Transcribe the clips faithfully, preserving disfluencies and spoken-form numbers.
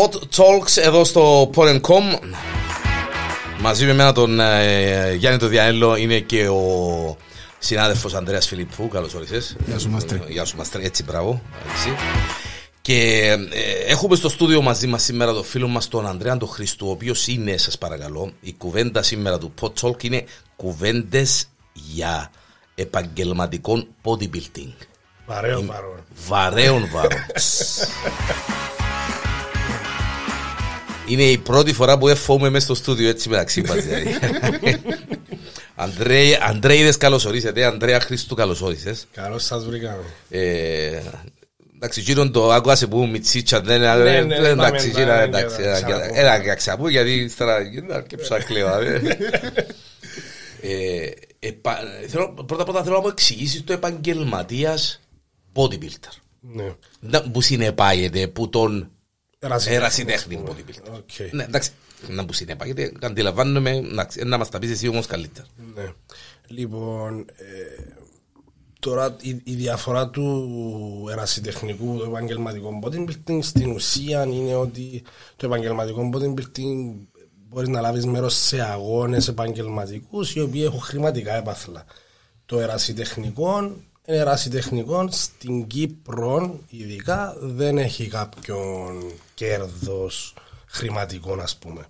Pod Talks εδώ στο Pod τελεία com. Μαζί με εμένα τον ε, Γιάννη το Διαέλλο είναι και ο συνάδελφος Ανδρέας Φιλίππου. Καλώς όρισες. Γεια σου Μαστρέ. Γεια σου Μαστρέ, έτσι μπράβο. Έτσι. Και ε, έχουμε στο στούδιο μαζί μας σήμερα τον φίλο μας τον Ανδρέα τον Χρίστου, ο οποίος είναι, σας παρακαλώ, η κουβέντα σήμερα του Pod Talk είναι κουβέντες για επαγγελματικό bodybuilding. Βαρέων βαρών. Βαρέων βαρών. Είναι η πρώτη φορά που εφόμε μέσα στο στούδιο έτσι μεταξύ μας. Ανδρέιδες, καλώς ορίσετε. Ανδρέα Χρίστου, καλώς όρισες. Καλώς σας βρήκαμε. Εντάξει, γύρω το άκουα σε που μητσίτσα δεν είναι. Εντάξει, γύρω ένα καξαπού γιατί ύστερα και ψακλέω. Πρώτα απ' όλα θέλω να μου εξηγήσεις το επαγγελματίας bodybuilder. Που συνεπάγεται, που τον... ερασιτέχνη bodybuilder. Ναι, εντάξει, να που συνεπάγεται, αντιλαμβάνομαι να μας τα πεις εσύ όμως καλύτερα. Λοιπόν, τώρα η διαφορά του ερασιτεχνικού του επαγγελματικού bodybuilding στην ουσία είναι ότι το επαγγελματικό bodybuilding μπορείς να λάβεις μέρος σε αγώνες επαγγελματικούς οι οποίοι έχουν χρηματικά έπαθλα. Το ερασιτεχνικό ερασιτεχνικών στην Κύπρο ειδικά δεν έχει κάποιον κέρδος χρηματικό, ας πούμε.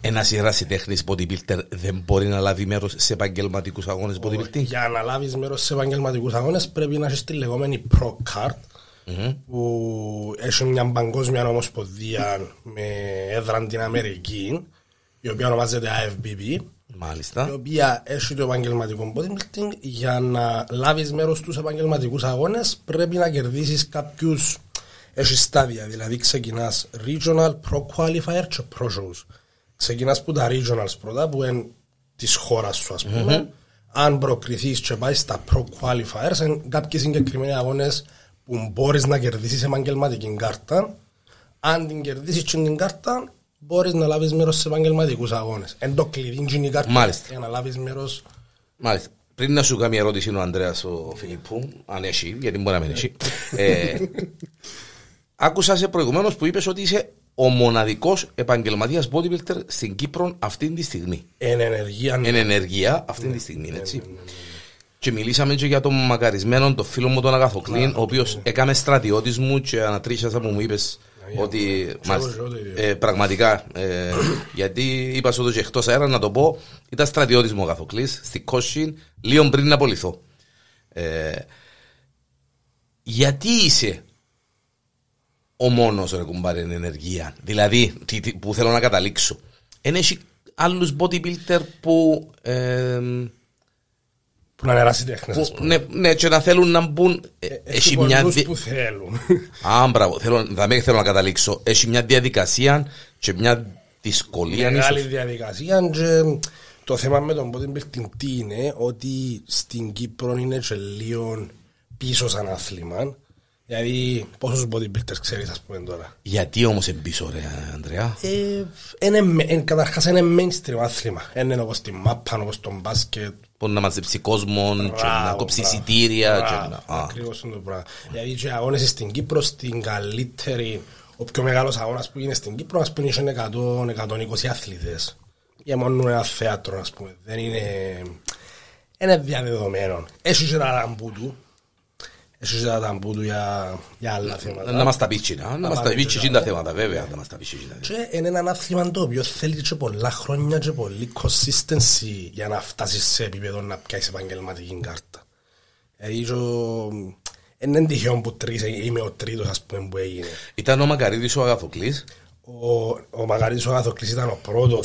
Ένας ερασιτέχνης bodybuilder δεν μπορεί να λάβει μέρος σε επαγγελματικούς αγώνες bodybuilding. Για να λάβεις μέρος σε επαγγελματικούς αγώνες πρέπει να έχεις τη λεγόμενη ProCard mm-hmm. που έχει μια παγκόσμια ομοσπονδία με έδρα την Αμερική, η οποία ονομάζεται άι εφ μπι μπι. Μάλιστα. Η οποία έχει το επαγγελματικό bodybuilding. Για να λάβεις μέρος στους επαγγελματικούς αγώνες πρέπει να κερδίσεις κάποιους. Έχει στάδια, δηλαδή ξεκινάς regional, pro-qualifier και pro-shows. Ξεκινάς που τα regionals πρώτα που είναι της χώρας σου, ας πούμε. Mm-hmm. Αν προκριθείς και πάει στα pro-qualifiers είναι κάποιοι συγκεκριμένοι αγώνες που μπορείς να κερδίσεις επαγγελματική κάρτα. Αν την κερδίσεις την κάρτα μπορείς να λάβεις μέρος σε επαγγελματικούς αγώνες. Εν το κλειδί είναι η κάρτα για να λάβεις μέρος. Μάλιστα. Πριν να σου κάνει μια ερώτηση είναι ο Ανδρέας ο Φιλίππου, αν έχει, γιατί μπορεί να μην έχει. ε, άκουσα σε προηγουμένως που είπες ότι είσαι ο μοναδικός επαγγελματίας bodybuilder στην Κύπρο αυτή τη στιγμή. Εν ενεργεία. Ναι. Εν ενεργεία αυτή ναι, τη στιγμή, έτσι. Ναι, ναι, ναι, ναι. Και μιλήσαμε και για τον μακαρισμένο, τον φίλο μου τον Αγαθοκλή, ο οποίος ναι. έκαμε στρατιώτης μου και ανατρίχιασα που μου είπες. Ότι πραγματικά, γιατί είπα ότι και εκτός αέρα να το πω, ήταν στρατιώτης μου ο Αγαθοκλής στη Κόσιν λίγο πριν να απολυθώ. Γιατί είσαι ο μόνος ρε κουμπάρε εν ενεργεία, δηλαδή που θέλω να καταλήξω, εν έχει άλλους bodybuilder που που να είναι ερασιτέχνες. Ναι, και να θέλουν να μπουν. Έχει μια διαδικασία. Θέλω να καταλήξω. Έχει μια διαδικασία και μια δυσκολία. Μεγάλη διαδικασία. Το θέμα με τον bodybuilding τι είναι, ότι στην Κύπρο είναι και λίγο πίσω σαν άθλημα. Δηλαδή, πόσους bodybuilders ξέρεις, ας πούμε τώρα. Γιατί όμως εμπίσω, ρε Ανδρέα. Καταρχάς είναι mainstream άθλημα. Είναι όπως τη μάπα, όπως τον μπάσκετ. Μπορεί να μαζέψει κόσμον, να κόψει εισιτήρια. Ακριβώς είναι το πράγμα. Δηλαδή και οι αγώνες στην Κύπρο, στην καλύτερη, ο πιο μεγάλος αγώνας που είναι στην Κύπρο, ας πούμε, είναι εκατό με εκατόν είκοσι αθλητές. Για μόνο ένα θέατρο, ας πούμε. Δεν είναι, είναι διαδεδομένο. Έχει και τα ραμπού του. Έχει και τα ραμπού του για, για άλλα θέματα. Να μας τα πείτσι, να μας τα πείτσι τα θέματα, βέβαια. Να μας τα πείτσι τα θέματα. Και είναι έναν άθλημα το οποίο θέλει και πολλά χρόνια και πολύ consistency για να φτάσεις σε επίπεδο να πιάσεις επαγγελματική κάρτα. Δηλαδή, είναι τυχαίο που τρεις, είμαι ο τρίτος, ας πούμε, που έγινε. Ήταν ο Μακαρίδης ο Αγαθοκλής. Ο Μακαρίδης ο Αγαθοκλής ήταν ο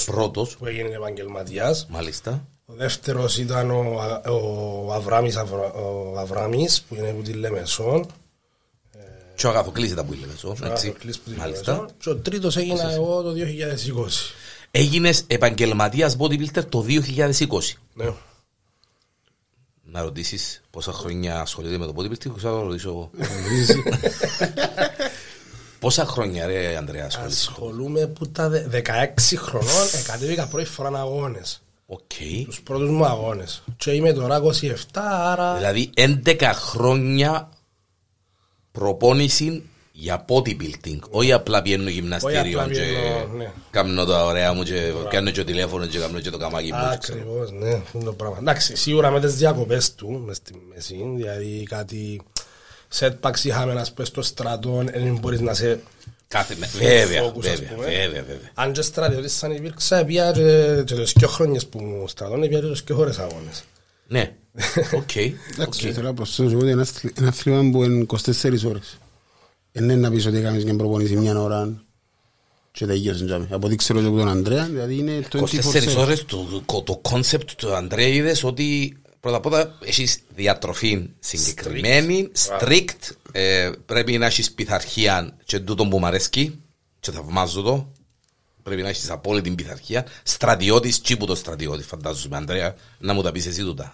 πρώτος που έγινε επαγγελματίας. Μάλιστα. Ο δεύτερος ήταν ο, ο, Αβράμης, ο Αβράμης που είναι που τη Λεμεσόν. Και ο Αγαθοκλής ήταν που τη Λεμεσόν. Μάλιστα. Και ο τρίτος έγινα εγώ το δύο χιλιάδες είκοσι. Έγινες επαγγελματίας bodybuilder το δύο χιλιάδες είκοσι. Ναι. Να ρωτήσεις πόσα χρόνια ασχολείται με το bodybuilding, θα το ρωτήσω εγώ. Πόσα χρόνια ρε Ανδρέα ασχολείται. Ασχολούμαι που τα δεκαέξι χρονών εκατέβηκα πρώτη φορά αγώνες. Okay. Τους πρώτους μου αγώνες. Και είμαι τώρα είκοσι επτά, άρα... Δηλαδή έντεκα χρόνια προπόνηση για bodybuilding, όχι απλά πιένω γυμναστήριο και κάνω τα ωραία μου και κάνω το τηλέφωνο και κάνω το καμάκι μου. Ακριβώς, ναι. Εντάξει, σίγουρα με τις διακοπές του, μες στη μέση, δηλαδή κάτι setbacks είχαμε να σπες στο στρατό, δεν μπορείς να σε... Βέβαια, βέβαια. Αν και στρατιώτης σαν υπήρξα, πια και τους δύο χρόνιες που μου στρατώνε, πια και τους δύο χώρες αγώνες. Ναι, οκ. Θέλω να προσθέσω ότι ένα αθλήμα που είναι είκοσι τέσσερις ώρες. Δεν είναι να πεις ότι έκανες και προπονήσεις μια ώρα και τα γύρω. Από ό,τι ξέρω από τον Ανδρέα, δηλαδή είναι είκοσι τέσσερις ώρες. Το κόνσεπτ του Ανδρέα είδες ότι πρώτα απ' όλα έχεις διατροφή συγκεκριμένη, strict, πρέπει να έχεις πειθαρχία και τούτο που μ' αρέσκει και θαυμάζω το. Πρέπει να έχεις απόλυτη πειθαρχία. Στρατιώτης, τσίπου το στρατιώτη, φαντάζομαι, Ανδρέα, να μου τα πεις εσύ τούτα.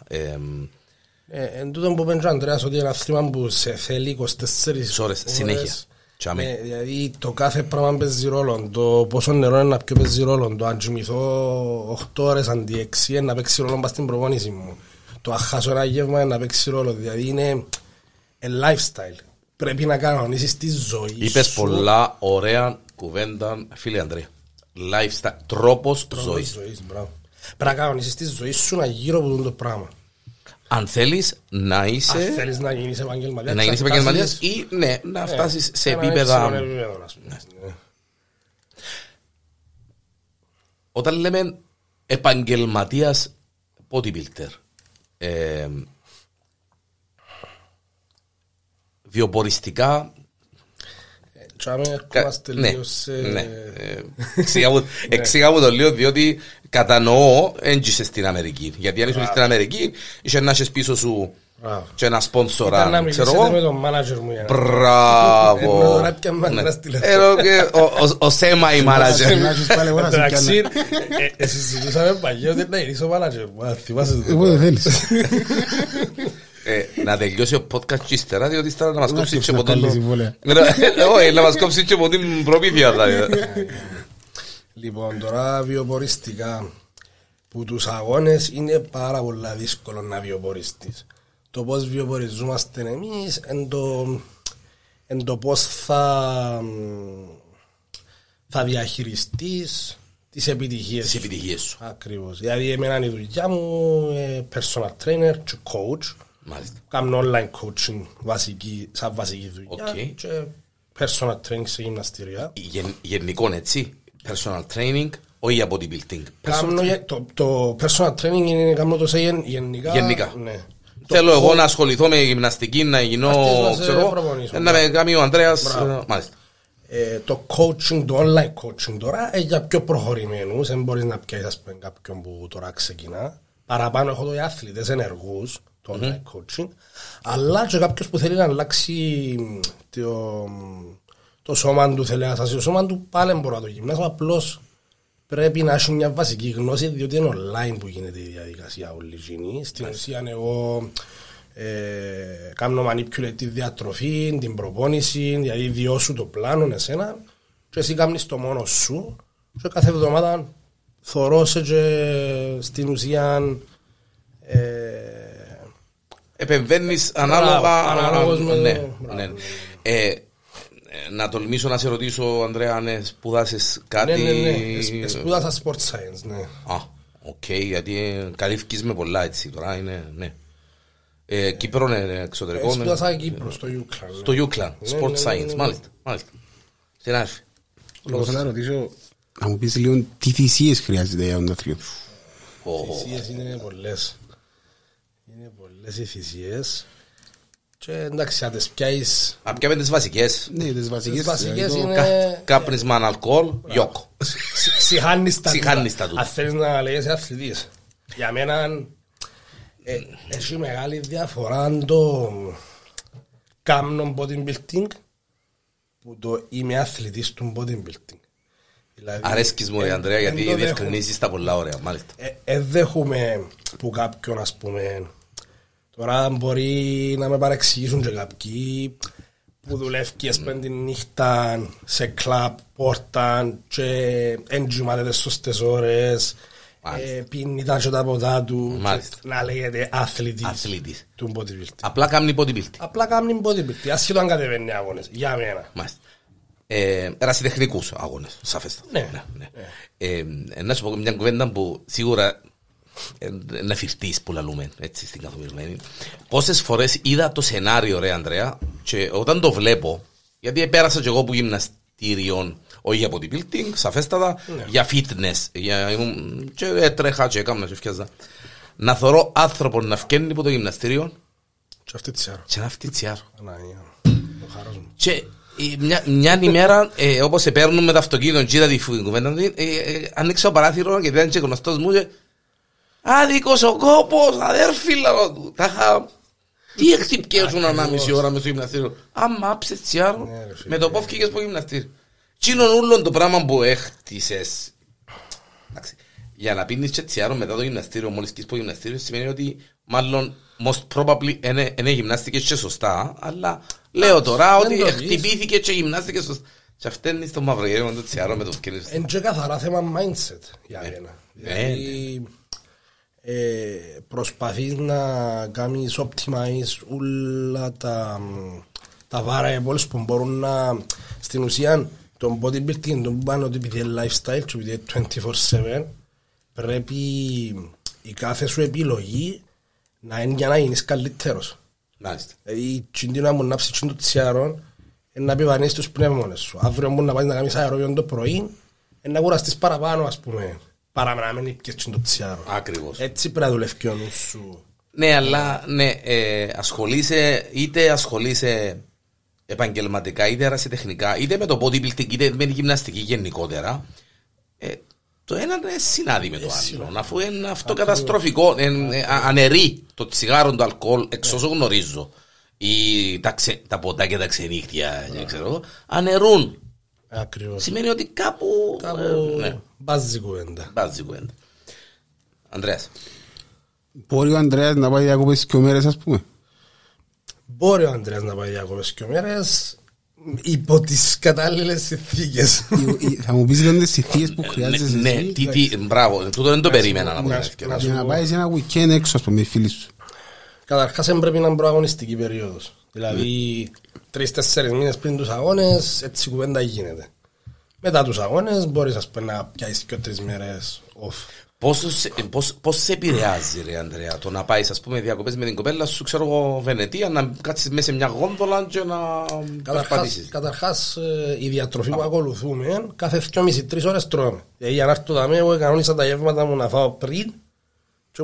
Εν τούτον που πέντω ο Ανδρέας ότι είναι ένα θύμα που σε θέλει είκοσι τέσσερις ώρες συνέχεια. Δηλαδή το κάθε πράγμα παίζει ρόλο, το πόσο νερό είναι να πιω παίζει ρόλο, το αν τσιμηθώ οκτώ ώρες αντί έξι να παίξει ρόλο στην προπόνηση μου, το αν χάσω ένα γεύμα να παίξει ρόλο, δηλαδή είναι lifestyle. Πρέπει να κανονίσεις τη ζωή σου. Είπες πολλά ωραία κουβέντα, φίλε Ανδρέα. Lifestyle, τρόπος ζωής. Πρέπει να κανονίσεις τη ζωή σου να γύρω από το πράγμα. Αν θέλεις να είσαι. Αν θέλεις να γίνεις επαγγελματίας. Να γίνεις επαγγελματίας ή ναι, να φτάσεις σε επίπεδα. Όταν λέμε επαγγελματίας bodybuilder, βιοποριστικά. Εξήγα μου το λέω διότι κατανοώ έντυσε στην Αμερική. Γιατί αν ήσουν στην Αμερική είσαι να είσαι πίσω σου και ένα σπόνσορα. Ήταν να μιλήσετε με τον μάνατζερ μου. Μπράβο. Ο Σέμα η μάνατζερ. Εντάξει, εσύ συζητούσαμε παλιό ότι να ήρθε ο μάνατζερ μου. Θυμάσαι το τίποτα θέλεις. Να τελειώσει ο podcast και ύστερα, διότι ύστερα να μας κόψει και ποτέ να μας κόψει και ποτέ την προμήθεια. Λοιπόν, τώρα βιοποριστικά που τους αγώνες είναι πάρα πολλά δύσκολο να βιοποριστείς. Το πώς βιοποριζόμαστε εμείς εν το πώς θα διαχειριστείς τις επιτυχίες σου. Ακριβώς, δηλαδή εμένα η δουλειά μου personal trainer και coach. Κάνω online coaching βασική, σαν βασική δουλειά okay. Και personal training σε γυμναστήρια. Γεν, γενικό έτσι, personal training όχι για bodybuilding. Personal tra- το, το personal training είναι κάνω το σε γεν, γενικά. γενικά. Ναι. Θέλω το εγώ το... να ασχοληθώ με γυμναστική, να γινώ, ξέρω, να με κάνει ο Ανδρέας. Μάλιστα. Ε, το coaching, το online coaching τώρα είναι για πιο προχωρημένους, δεν μπορείς να πιάσεις κάποιον που τώρα ξεκινά. Παραπάνω έχω το άθλητες ενεργούς. Online coaching, αλλά και κάποιος που θέλει να αλλάξει το, το σώμα του, θέλει να σταθεί το σώμα του, πάλι μπορεί να το γυμνάσει, απλώς πρέπει να έχει μια βασική γνώση, διότι είναι online που γίνεται η διαδικασία όλη γίνει. Στην ουσία εγώ ε, κάνω manipulate τη διατροφή, την προπόνηση, δηλαδή διώσου το πλάνο εσένα και εσύ κάνεις το μόνο σου και κάθε εβδομάδα θωρώσαι και στην ουσία ε, επεμβαίνεις ανάλογα. Να τολμήσω να σε ρωτήσω, Ανδρέα, αν σπουδάσες κάτι. Ναι, ναι, σπουδάσα sport science, ναι. Α, οκ, γιατί καλύφκεις με πολλά έτσι τώρα, είναι. Κύπρο, εξωτερικό. Σπουδάσα Κύπρο, στο UCLan. Στο UCLan, sport science, μάλιστα, μάλιστα. Συνάρφη. Εγώ θα ρωτήσω, να μου πεις λίγο τι θυσίες χρειάζεται για τον αθλητή. Θυσίες είναι πολλές. Είναι πολλές οι θυσίες και εντάξει αν τις πιάσεις. Αν πιάμε τις βασικές. Ναι, τις βασικές, βασικές είναι... Κα... Κάπνισμα, αλκοόλ, γιόκο. Σιχάνεις τα τούτα. Αν θέλεις να λέγεσαι αθλητής. Για μένα ε, έχει μεγάλη διαφορά το κάνω bodybuilding που το είμαι αθλητής του bodybuilding. Δηλαδή, αρέσκεις μου, ε, Ανδρέα, γιατί διευκρινίζεις τα πολλά ωραία, μάλιστα. Ε, ε, δέχομαι που κάποιον, ας πούμε... Τώρα μπορεί να με παρεξηγήσουν και κάποιοι που δουλεύκες πέντε τη νύχτα σε κλαμπ, πόρτα και εγγυματέτες σωστές ώρες, Ε, πίνει τα σοταποδά του να λέγεται αθλητής του bodybuilding. Απλά κάνει bodybuilding. Απλά κάνει bodybuilding. Ασχέτω αν κατεβαίνει αγώνες. Για μένα. Μάλιστα. Ε, ερασιτεχνικούς αγώνες, σαφέστα. Ναι. ναι, ναι. Ε, ε, να σου πω μια κουβέντα που σίγουρα να φυρτείς που λαλούμε έτσι στην καθημερινή. Πόσες φορές είδα το σενάριο, ρε Ανδρέα, και όταν το βλέπω, γιατί πέρασα και εγώ που γυμναστήριον, όχι για bodybuilding, σαφέστατα, ναι. για fitness. Για... Και έτρεχα, και έκανα, και φτιάζα. Να θωρώ άνθρωπο να φκένει από το γυμναστήριο. Και αυτή τη σιάρο. Και αυτή τη σιάρο. Και μια, μια ημέρα, ε, όπως σε παίρνουν με το αυτοκίνητο, τζίρα τη κουβέντα, ε, ε, ανοίξα το παράθυρο και ήταν και γνωστός μου και... Άδικος ο κόπος, αδέρφη, λαό του. Τα είχα... Τι εκτυπκέσουν ανάμιση ώρα με το γυμναστήριο. Άμα άψες τσιάρο, με το πόφ κήκες από γυμναστήριο. Τσίνον ούλον το πράγμα που έχτισες. Για να πίνεις και τσιάρο μετά το γυμναστήριο, μόλις κεις από γυμναστήριο, σημαίνει ότι μάλλον, most probably, είναι γυμνάστηκες και σωστά, αλλά λέω τώρα ότι εκτυπήθηκε και γυμνάστηκες σωστά. Και αυταίνεις το μαυρογέριο με το τσιάρο με το φκένεις. Είναι και καθαρά θέμα mindset για μένα. Ε, προσπαθείς να κάνεις optimize όλα τα, τα variables που μπορούν να στην ουσία τον bodybuilding, τον πάνω ότι επειδή lifestyle και επειδή είκοσι τέσσερα επτά πρέπει η κάθε σου επιλογή να είναι για να γίνεις καλύτερος. Μάλιστα. Δηλαδή κινδύνω μου να ψητσούν το τσιάρον να επιβανείς τους πνεύμονες σου. Αύριο μου να πας να κάνεις αερόβιο το πρωί να κουραστείς παραπάνω, ας πούμε. Παραμεναμένοι και το τσιάρο. Ακριβώς. Έτσι πρέπει να δουλεύει και ο νους σου. Ναι, αλλά ναι, ε, ασχολείσαι, είτε ασχολείσαι επαγγελματικά, είτε ερασιτεχνικά, είτε με το bodybuilding, είτε με γυμναστική γενικότερα. Ε, το ένα είναι συνάδει με το άλλο. Αφού είναι αυτοκαταστροφικό, εν, ε, αναιρεί το τσιγάρο, το αλκοόλ, εξ όσων γνωρίζω, ή τα, ξε, τα ποτά και τα ξενύχτια, δεν ξέρω, αναιρούν. Ακριβώς. Σημαίνει ότι κάπου. κάπου... Ε, ναι. Μπάζει κουβέντα. Ανδρέας. Μπορεί ο Ανδρέας να πάει διακοπές και ομέρες, ας πούμε. Μπορεί ο Ανδρέας να πάει διακοπές και ομέρες υπό τις κατάλληλες συνθήκες. Θα μου πεις τις συνθήκες που χρειάζεσαι. Ναι, μπράβο, τούτο δεν το περίμενα να μπορείς. Για να πάει σε ένα weekend έξω, ας πούμε, οι φίλοι σου. Καταρχάς πρέπει να είναι προαγωνιστική περίοδος. Δηλαδή, τρεις-τέσσερις μήνες πριν τους αγώνες, έτσι η κουβέντα γίνεται. Μετά τους αγώνες μπορείς να πιάσεις και τρεις μέρες off. Πώς σε επηρεάζει, ρε Ανδρέα, το να πάεις, ας πούμε, διακοπές με την κοπέλα σου, ξέρω εγώ, Βενετία, να κάτσεις μέσα σε μια γόνδολα και να καταρχάς, καταρχάς, η διατροφή που ακολουθούμε, κάθε δυόμισι με τρεις ώρες τρώμε. Δηλαδή, για να έρθω τα μέρα, εγώ κανόνισα τα γεύματα μου να φάω πριν και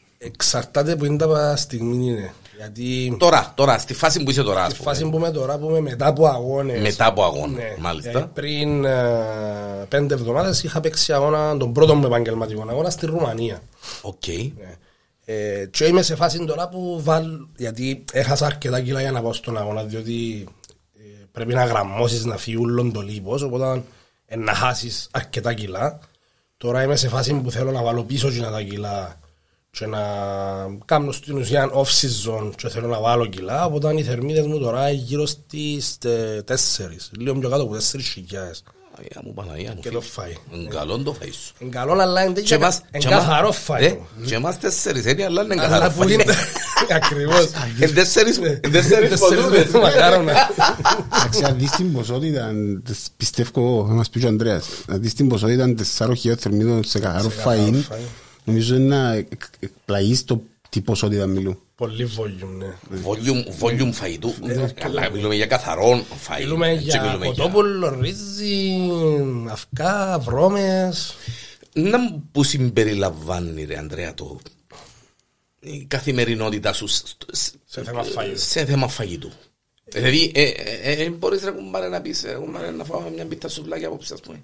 Εξαρτάται που είναι τα στιγμή είναι. Γιατί... Τώρα, τώρα, στη φάση που είσαι τώρα. Στη φάση που είμαι τώρα, που είμαι μετά από αγώνες. Μετά από αγώνα, ναι. Μάλιστα. Πριν uh, πέντε εβδομάδες είχα παίξει αγώνα, τον πρώτο μου επαγγελματικό αγώνα στη Ρουμανία. Οκ. Okay. Ναι. Ε, και είμαι σε φάση τώρα που βάλω. Γιατί έχασα αρκετά κιλά για να πάω στον αγώνα, διότι ε, πρέπει να γραμμώσεις, να φιούλουν το λίπος. Οπότε ε, να χάσεις αρκετά κιλά. Τώρα είμαι σε φάση που θέλω να βάλω πίσω κιλά τα κιλά. Και να κάνω στην ουσία off-season και θέλω να βάλω κιλά, οπότε οι θερμίδες μου τώρα γύρω στις τέσσερις, λίγο πιο κάτω από τέσσερις χιλιάδες. Αγία μου Παναγία μου, είναι καλό το φαΐ σου. Είναι καλό, αλλά είναι καθαρό φαΐ. Και εμάς τέσσερις είναι, αλλά είναι καθαρό φαΐ. Ακριβώς. Είναι τέσσερις ποσότητες. Αν δεις την ποσότητα, πιστεύω, θα μας πει ο Ανδρέας, αν δεις την ποσότητα τεσσάρων χιλιάδες θερμίδων σε καθαρό φαΐ, νομίζω να πλαγείς το τι ποσότητα μιλού. Πολύ volume, ναι. Volume, volume φαΐτου. Καλά, μιλούμε για καθαρόν φαΐ. Μιλούμε για κοτόπουλο, ρύζι, αυκά, βρώμες. Να που συμπεριλαμβάνει, ρε Ανδρέα, το... η καθημερινότητα σου σε θέμα φαΐτου. Δηλαδή, μπορείς να πεις να φάω μια μπίτα σουβλάκια απόψε, ας πούμε.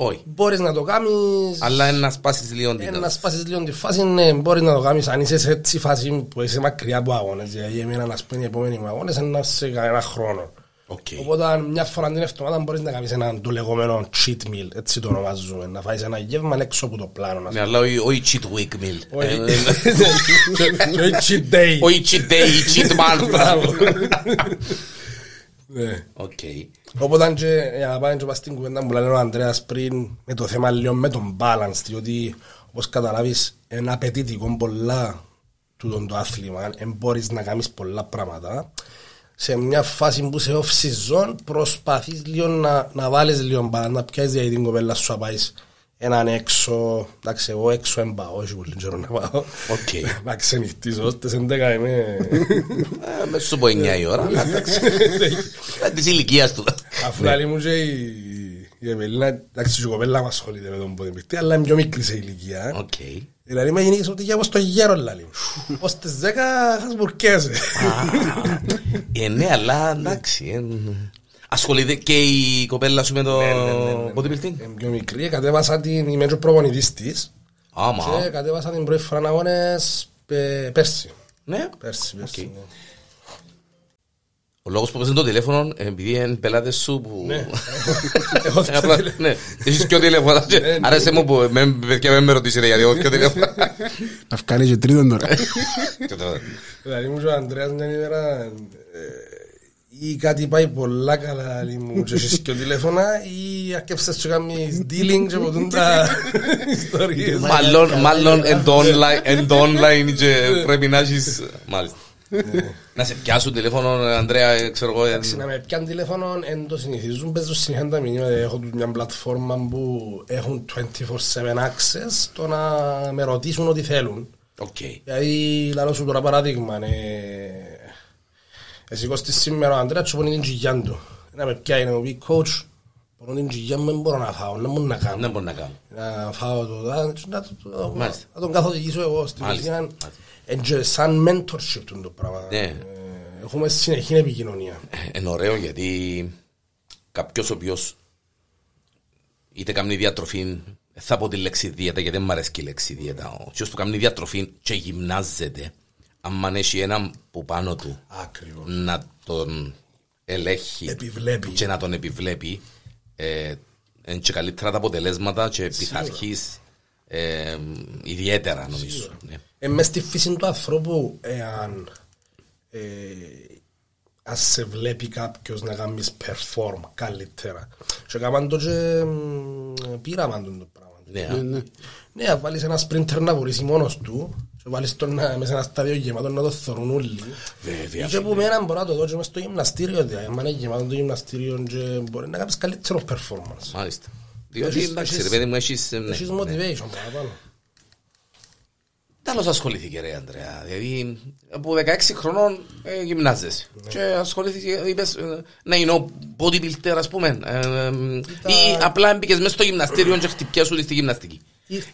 Όχι. Μπορείς να το κάνεις. Αλλά να σπάσεις λίγο τη φάση. Να σπάσεις λίγο τη φάση, ναι, μπορείς να το κάνεις. Αν είσαι σε έτσι φάση που είσαι μακριά από αγώνες. Δηλαδή, εμένα να σπίνει οι επόμενοι μου αγώνες, να είσαι κανένα χρόνο. Okay. Οπότε, μια φορά την εβδομάδα μπορείς να κάνεις έναν του λεγόμενο cheat meal. Έτσι το ονομάζουμε. Να φάεις ένα γεύμα έξω από το πλάνο. Ναι, αλλά όχι cheat week meal. Όχι cheat day. Όχι cheat day, cheat month. Οπότε για να πάνε και πας στην κουβέντα που λένε ο Ανδρέας πριν με το θέμα λίγο με τον balance, διότι όπως καταλάβεις ένα απαιτητικό πολλά του το άθλημα, εν μπορείς να κάνεις πολλά πράγματα. Σε μια φάση που σε off-season προσπαθείς λίγο να, να βάλεις λίγο balance, να πιάσεις δηλαδή την κοπέλα σου να πάει έναν έξω, εντάξει εγώ έξω εν πάω, όχι πολύ γερό να πάω. Να ξενυχτήσω, στις έντεκα είμαι... Μέσα σου πω εννιά η ώρα, της ηλικίας του. Αφού καλή μου και η Εμελίνα, εντάξει η κοπέλα μας ασχολείται με τον ποδηλατή, αλλά είναι πιο μικρή σε ηλικία. Δηλαδή με γεννήκες ότι όπως το γέρο λαλί μου, ως τις δέκα θα σπουρκέσαι. Ναι, αλλά εντάξει... Ασχολείται και η κοπέλα σου με το Body Building. Είναι πιο μικρή, κατέβασα την ημέρα προπονητής της και κατέβασα την πρώτη φορά αγώνες πέρσι. Ναι, πέρσι. Ο λόγος που πέσαι το τηλέφωνο, επειδή είναι πελάτες σου που... Ναι, έχω τηλέφωνο. Ναι, έχεις πιο τηλέφωνα. Άρεσε μου που με ρωτήσει γιατί έχω πιο τηλέφωνο. Να βγάλει και τρίτον τώρα. Δηλαδή μου και ο Ανδρέας μια ημέρα... Ή κάτι πάει πολλά καλά μου και έχεις και τηλέφωνα ή αρκέψες και κάνεις dealing και ποτούν τα ιστορίες. Μάλλον εν το online και πρέπει να έχεις... Μάλιστα. Να σε πιάσουν τηλέφωνο, Ανδρέα, ξέρω εγώ... Εντάξει, να με πιάνουν τηλέφωνο εν το συνηθίζουν, παίζω συνεχώς τα μηνύματα. Έχω μια πλατφόρμα που έχουν είκοσι τέσσερα επτά access το να με ρωτήσουν ό,τι θέλουν. Δηλαδή, λαλώ σου τώρα παράδειγμα, εσύ κόστη σήμερα ο Ανδρέας πονεί την κοιλιά του. Να με πιάει να μου πει coach, πονώ την κοιλιά μου, δεν μπορώ να φάω, δεν μπορώ να κάνω. Δεν μπορώ να κάνω. Να φάω το δάδο, να τον καθοδηγήσω εγώ στην Αθήνα. Έτσι σαν mentorship το πράγμα. Έχουμε συνεχή επικοινωνία. Είναι ωραίο γιατί κάποιος ο οποίος είτε κάνει διατροφή, θα πω τη λέξη δίαιτα γιατί δεν μου αρέσει η λέξη δίαιτα, ο οποίος του κάνει διατροφή και γυμνάζεται, αν έχει έναν που πάνω του Άκριβο. Να τον ελέγχει επιβλέπει. Και να τον επιβλέπει ε, και καλύτερα τα αποτελέσματα και πειθαρχείς ε, ιδιαίτερα νομίζω. Ε, μες στη φύση του ανθρώπου εάν ε, ας σε βλέπει κάποιος να κάνεις perform καλύτερα και κάνουν το και πείραμαν το πράγμα. Ναι, ναι. Ναι, βάλεις ένα sprinter να βουρήσει μόνος του. Βάλεις τον μέσα ένα στάδιο γεμάτο να το θωρούν όλοι. Και που μένα μπορώ να το δω και μέσα στο γυμναστήριο. Αν είναι γεμάτο το γυμναστήριο μπορεί να κάνεις καλύτερο performance. Μάλιστα. Διότι εντάξει ρε παιδί μου έχεις... Έχεις motivation παραπάνω. Τέλος ασχολήθηκε ρε Ανδρέα. Δηλαδή από δεκαέξι χρονών γυμνάζεσαι. Και ασχολήθηκε, είπες να είναι ο bodybuilder ας πούμε. Ή απλά μπήκες μέσα στο γυμναστήριο και χτυπιάσουν στη γυμναστική.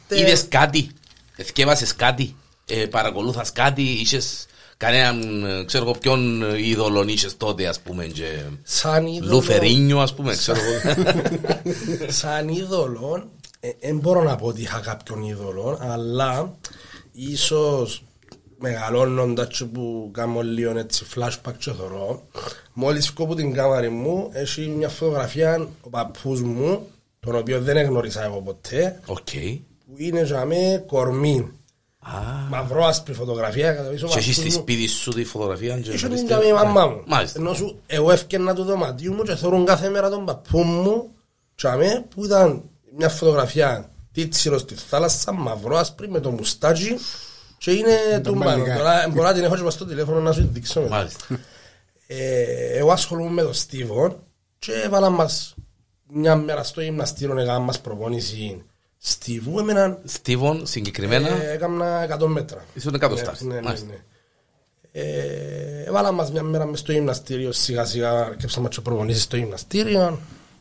Είδες κάτι, εθκεύασες κάτι. Ε, παρακολούθας κάτι, είχες κανέναν, ξέρω εγώ ποιον είδωλον είχες τότε ας πούμε και... Σαν είδωλον... Λουφερίνιο ας πούμε, ξέρω εγώ. Σαν είδωλον, δεν μπορώ να πω ότι είχα κάποιον είδωλον, αλλά ίσως μεγαλώνοντας που κάνω λίγο έτσι flashback και θωρώ, μόλις βγω από την κάμαρη μου έχει μια φωτογραφία ο παππούς μου, τον οποίο δεν εγνώρισα εγώ ποτέ, okay. Που είναι για μένα κορμί. Μαυρό άσπρη φωτογραφία. Και έχεις τη σπίτι σου τη φωτογραφία. Είχε την καμία η μαμά μου. Ενώ σου εγώ έφκαινα του δωματίου μου και θεωρούν κάθε μέρα τον παππού μου που ήταν μια φωτογραφία τίτσιρο στη θάλασσα, μαυρό άσπρη με το μουστάκι και είναι του μπάνου. Τώρα μπορώ να την έχω και στο τηλέφωνο να σου τη δείξω μετά. Εγώ ασχολούμαι με τον Στίβο και έβαλα μας μια μέρα στο γυμναστήριο να κάνουμε προπόνηση. Στίβου έμεναν... Στίβον συγκεκριμένα... Ε, έκανα εκατό μέτρα. Ήσουν εκατό στάση. Ναι, ναι, ναι. Ε, έβαλα μας μια μέρα μες στο γυμναστήριο, σιγά σιγά κέψαμε και προπονήσεις στο γυμναστήριο.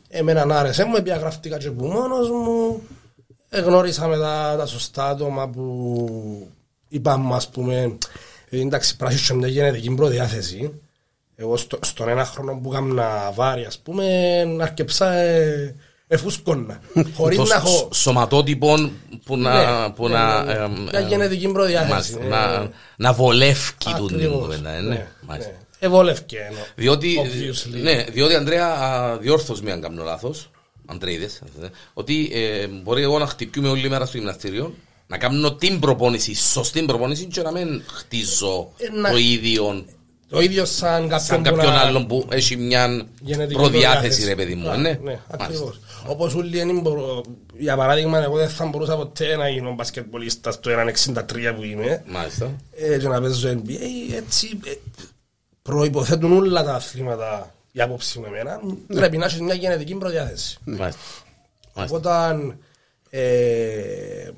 Εμένα άρεσε μου, επειδή γραφτήκα και που μόνος μου. Ε, γνώρισα μετά τα σωστά άτομα που είπαμε, ας πούμε, εντάξει, πράξεις και μια γενετική προδιάθεση. Εγώ στο, στον ένα χρόνο που έκανα βάρη, ας πούμε, αρκεψά... Ε, Εφούσκωνα. Χωρίς να έχω σωματότυπων που να. Μια γενετική προδιάθεση. Να βολεύει τούτη την κουβέντα. Εβολεύκε. Διότι, ναι, διότι Ανδρέα, διόρθως με αν κάνω λάθος, Ανδρέιδες, ότι ε, μπορεί εγώ να χτυπιούμαι όλη μέρα στο γυμναστήριο, να κάνω την προπόνηση, σωστή προπόνηση, και να μην χτίζω ε, το ίδιο, το ίδιο σαν κάποιον, σαν κάποιον να... άλλον που έχει μια προδιάθεση, ρε παιδί μου. Ναι, ναι, ναι, ακριβώς. Όπως όλοι είναι, για παράδειγμα, εγώ δεν θα μπορούσα ποτέ να γίνω μπασκετμπολίστας το ένα κόμμα εξήντα τρία που είμαι, ε, και να παίζω εν μπι έι, έτσι... Ε, προϋποθέτουν όλα τα αθλήματα, η άποψη με εμένα, ναι, πρέπει να έχεις μια γενετική προδιάθεση. Μάλιστα. Όταν ε,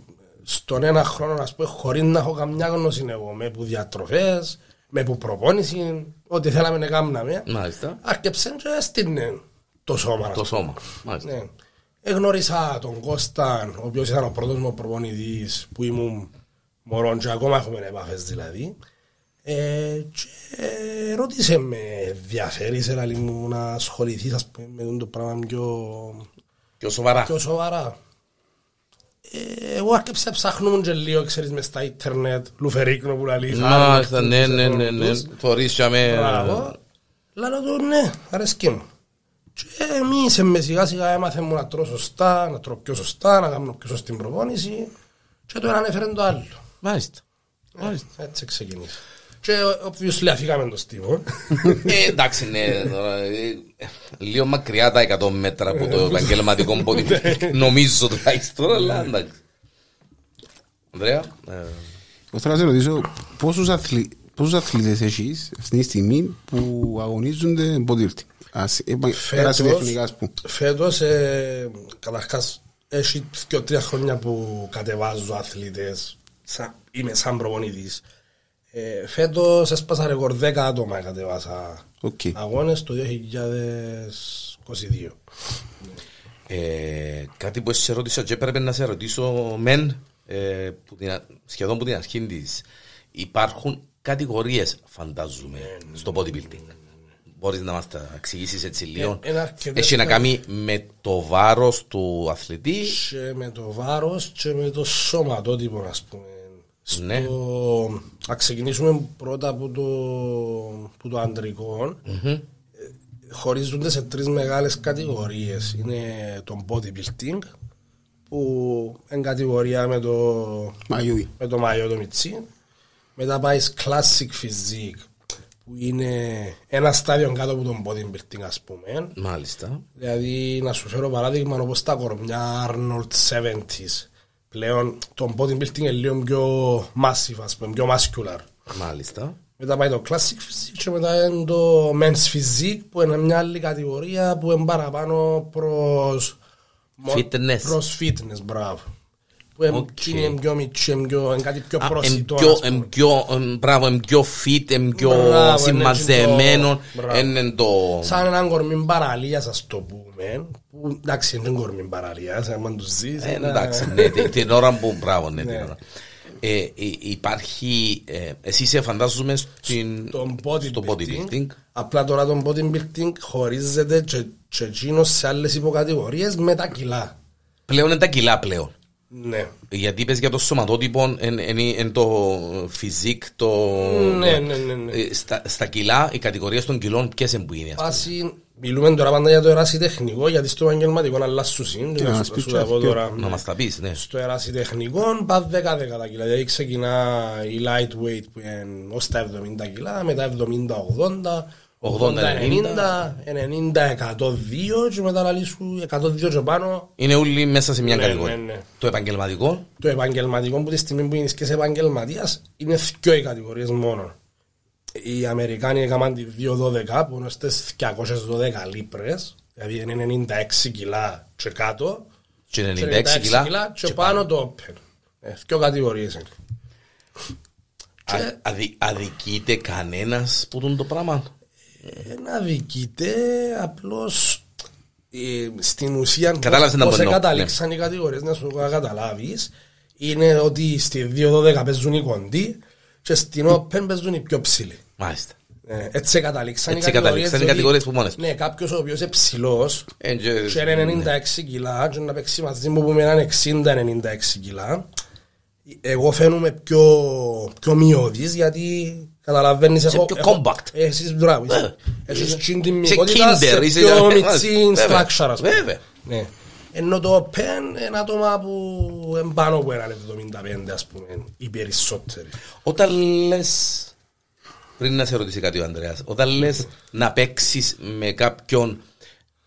στον ένα χρόνο, ας πούμε, χωρίς να έχω καμιά γνώση εγώ, με που διατροφές, με που προπόνηση, ό,τι θέλαμε να κάνουμε, αρκεψέν και έστεινε το σώμα. Το σώμα. Ναι. Εγνώρισα τον Κώστα, ο οποίος ήταν ο πρώτος μου προπονητής, που ήμουν μωρόν και ακόμα έχουμε επαφές δηλαδή. Ε, και ρώτησε με, διαφέρεις δηλαδή μου να ασχοληθείς, ας πούμε, με το πράγμα πιο, πιο σοβαρά. Πιο σοβαρά. Ε, εγώ άρχισα ψάχνουν και λίγο, ξέρεις, μες στα ίντερνετ, λουφερίκνο που λαλείς. Μάλιστα, ναι, ναι, ναι, ναι, θωρίσαμε. Λάλα του, ναι, αρέσκει μου. Και εμείς με σιγά σιγά έμαθε μου να τρώω σωστά, να τρώω πιο σωστά, να κάνω πιο σωστή προπόνηση, και το έναν έφερε το άλλο. Μάλιστα. Έτσι ξεκινήσα. Και obviously αφήκαμε το στίβο. Εντάξει, ναι. Λίγο μακριά τα εκατό μέτρα από το επαγγελματικό πόδι, νομίζω τουλάχιστον, αλλά εντάξει. Ανδρέα. Εγώ θέλω να σε ρωτήσω, πόσους αθλητές έχεις αυτή τη στιγμή που αγωνίζονται bodybuilding? Φέτος, καταρχάς, έχει και τρία χρόνια που κατεβάζω αθλητές. Είμαι σαν προπονητής. Ε, φέτος έσπασα ρεκόρ δέκα άτομα κατεβάσα okay. αγώνες το δύο χιλιάδες είκοσι δύο. Ε, κάτι που σε ρώτησα και έπρεπε να σε ρωτήσω μεν, ε, που την, σχεδόν που την αρχή της, υπάρχουν κατηγορίες, φαντάζομαι, mm. στο bodybuilding. Mm. Μπορείς να μας τα εξηγήσεις έτσι λίγο? Ε, έχει να κάνει με το βάρος του αθλητή και με το βάρος και με το σωματότυπο, ας πούμε. Στο... Ναι. Να ξεκινήσουμε πρώτα από το, από το αντρικό. Mm-hmm. Χωρίζονται σε τρεις μεγάλες κατηγορίες. Είναι το bodybuilding, που είναι κατηγορία με το μαγιό, με το, μαγιό, το μιτσί. Μετά πάει classic physique, που είναι ένα στάδιο κάτω από το bodybuilding, ας πούμε. Μάλιστα. Δηλαδή να σου φέρω παράδειγμα, όπως τα κορμιά Arnold εβδομήντα. Πλέον το bodybuilding είναι λίγο πιο massive, ας πούμε, πιο muscular. Μάλιστα. Μετά πάει το classic physique και μετά είναι το men's physique, που είναι μια άλλη κατηγορία που είναι παραπάνω προς fitness. Προς fitness, μπράβο. Που είναι πιο μικρή, είναι κάτι πιο προσιτό. Μπράβο, είναι πιο fit, είναι πιο συμμαζεμένο. Σαν έναν κορμί παραλίας, ας το πούμε. Εντάξει, είναι κορμί παραλίας, άμα τους δεις. Εντάξει, την ώρα που, μπράβο, ναι, την ώρα. Υπάρχει, εσύ σε φαντάζομαι στο bodybuilding. Απλά τώρα το bodybuilding χωρίζεται και εκείνος σε άλλες υποκατηγορίες με τα κιλά. Πλέον είναι τα κιλά πλέον. Ναι. Γιατί πες για το σωματότυπο, εν το φυσικ, το... Ναι, ναι, ναι, ναι. Στα, στα κιλά, οι κατηγορίες των κιλών ποιες είναι που είναι? Πάση, μιλούμε τώρα πάντα για το ερασιτεχνικό, γιατί στο επαγγελματικό να αλλάξεις. Να μας τα πεις, ναι. Στο ερασιτεχνικό πας δέκα δέκα τα κιλά, δηλαδή ξεκινά η lightweight που είναι ως τα εβδομήντα κιλά, μετά εβδομήντα ογδόντα, ογδόντα ενενήντα, ενενήντα εκατό δύο και μετά να λύσουν εκατό δύο και πάνω. Είναι όλοι μέσα σε μια κατηγορία. Το επαγγελματικό. Το επαγγελματικό που τη στιγμή που είναι και σε επαγγελματίας είναι δυο οι κατηγορίες μόνο. Οι Αμερικάνοι έκαναν τη διακόσια δώδεκα που είναι στις διακόσιες δώδεκα λίπρες, δηλαδή είναι ενενήντα έξι κιλά και κάτω και ενενήντα έξι κιλά και πάνω το open. Δυο κατηγορίες είναι. Αδικείται κανένας που τον το πράγμα? Να δικείται, απλώς ε, στην ουσία πώς εγκαταλήξαν οι κατηγορίες, να σου καταλάβεις, είναι ότι στη δύο δώδεκα παίζουν οι κοντοί και στην Open παίζουν οι πιο ψηλοί. Μάλιστα. Έτσι καταλήξαν οι κατηγορίες που μόνες. Ναι, κάποιος ο οποίος είναι ψηλός και ενενήντα έξι κιλά και να παίξει μαζί μου που με εξήντα ενενήντα έξι κιλά, εγώ φαίνομαι πιο μειώδης γιατί καταλαβαίνεις, έχω compact. Εσείς μπράβο, εσείς τσιντιμικότητα σε πιο μητσί structure. Ενώ το πεν είναι άτομα που εμπάνω από έναν εβδομήντα πέντε, ας πούμε, οι περισσότεροι. Όταν λες, πριν να σε ρωτήσει κάτι ο Ανδρέας, όταν λες να παίξεις με κάποιον,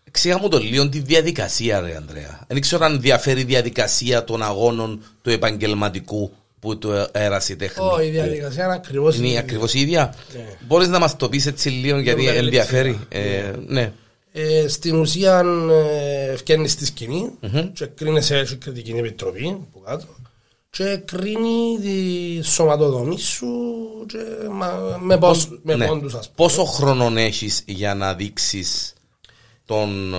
εξήγα μου το λίγο τη διαδικασία, ρε Ανδρέα. Δεν ξέρω αν διαφέρει η διαδικασία των αγώνων του επαγγελματικού που του αερασιτέχνη. Όχι, η διαδικασία είναι ακριβώς η ίδια. Είναι ακριβώς η ίδια. Μπορείς να μας το πεις έτσι λίγο, γιατί ενδιαφέρει. Ναι. Ε, στην ουσία ε, φκένεις τη σκηνή mm-hmm. και κρίνεσαι την κριτική επιτροπή που κάτω, και κρίνει τη σωματοδομή σου και, μα, με, πόσ, με ναι. πόντους, ας πούμε. Πόσο χρόνο έχεις για να δείξεις τον... Ε,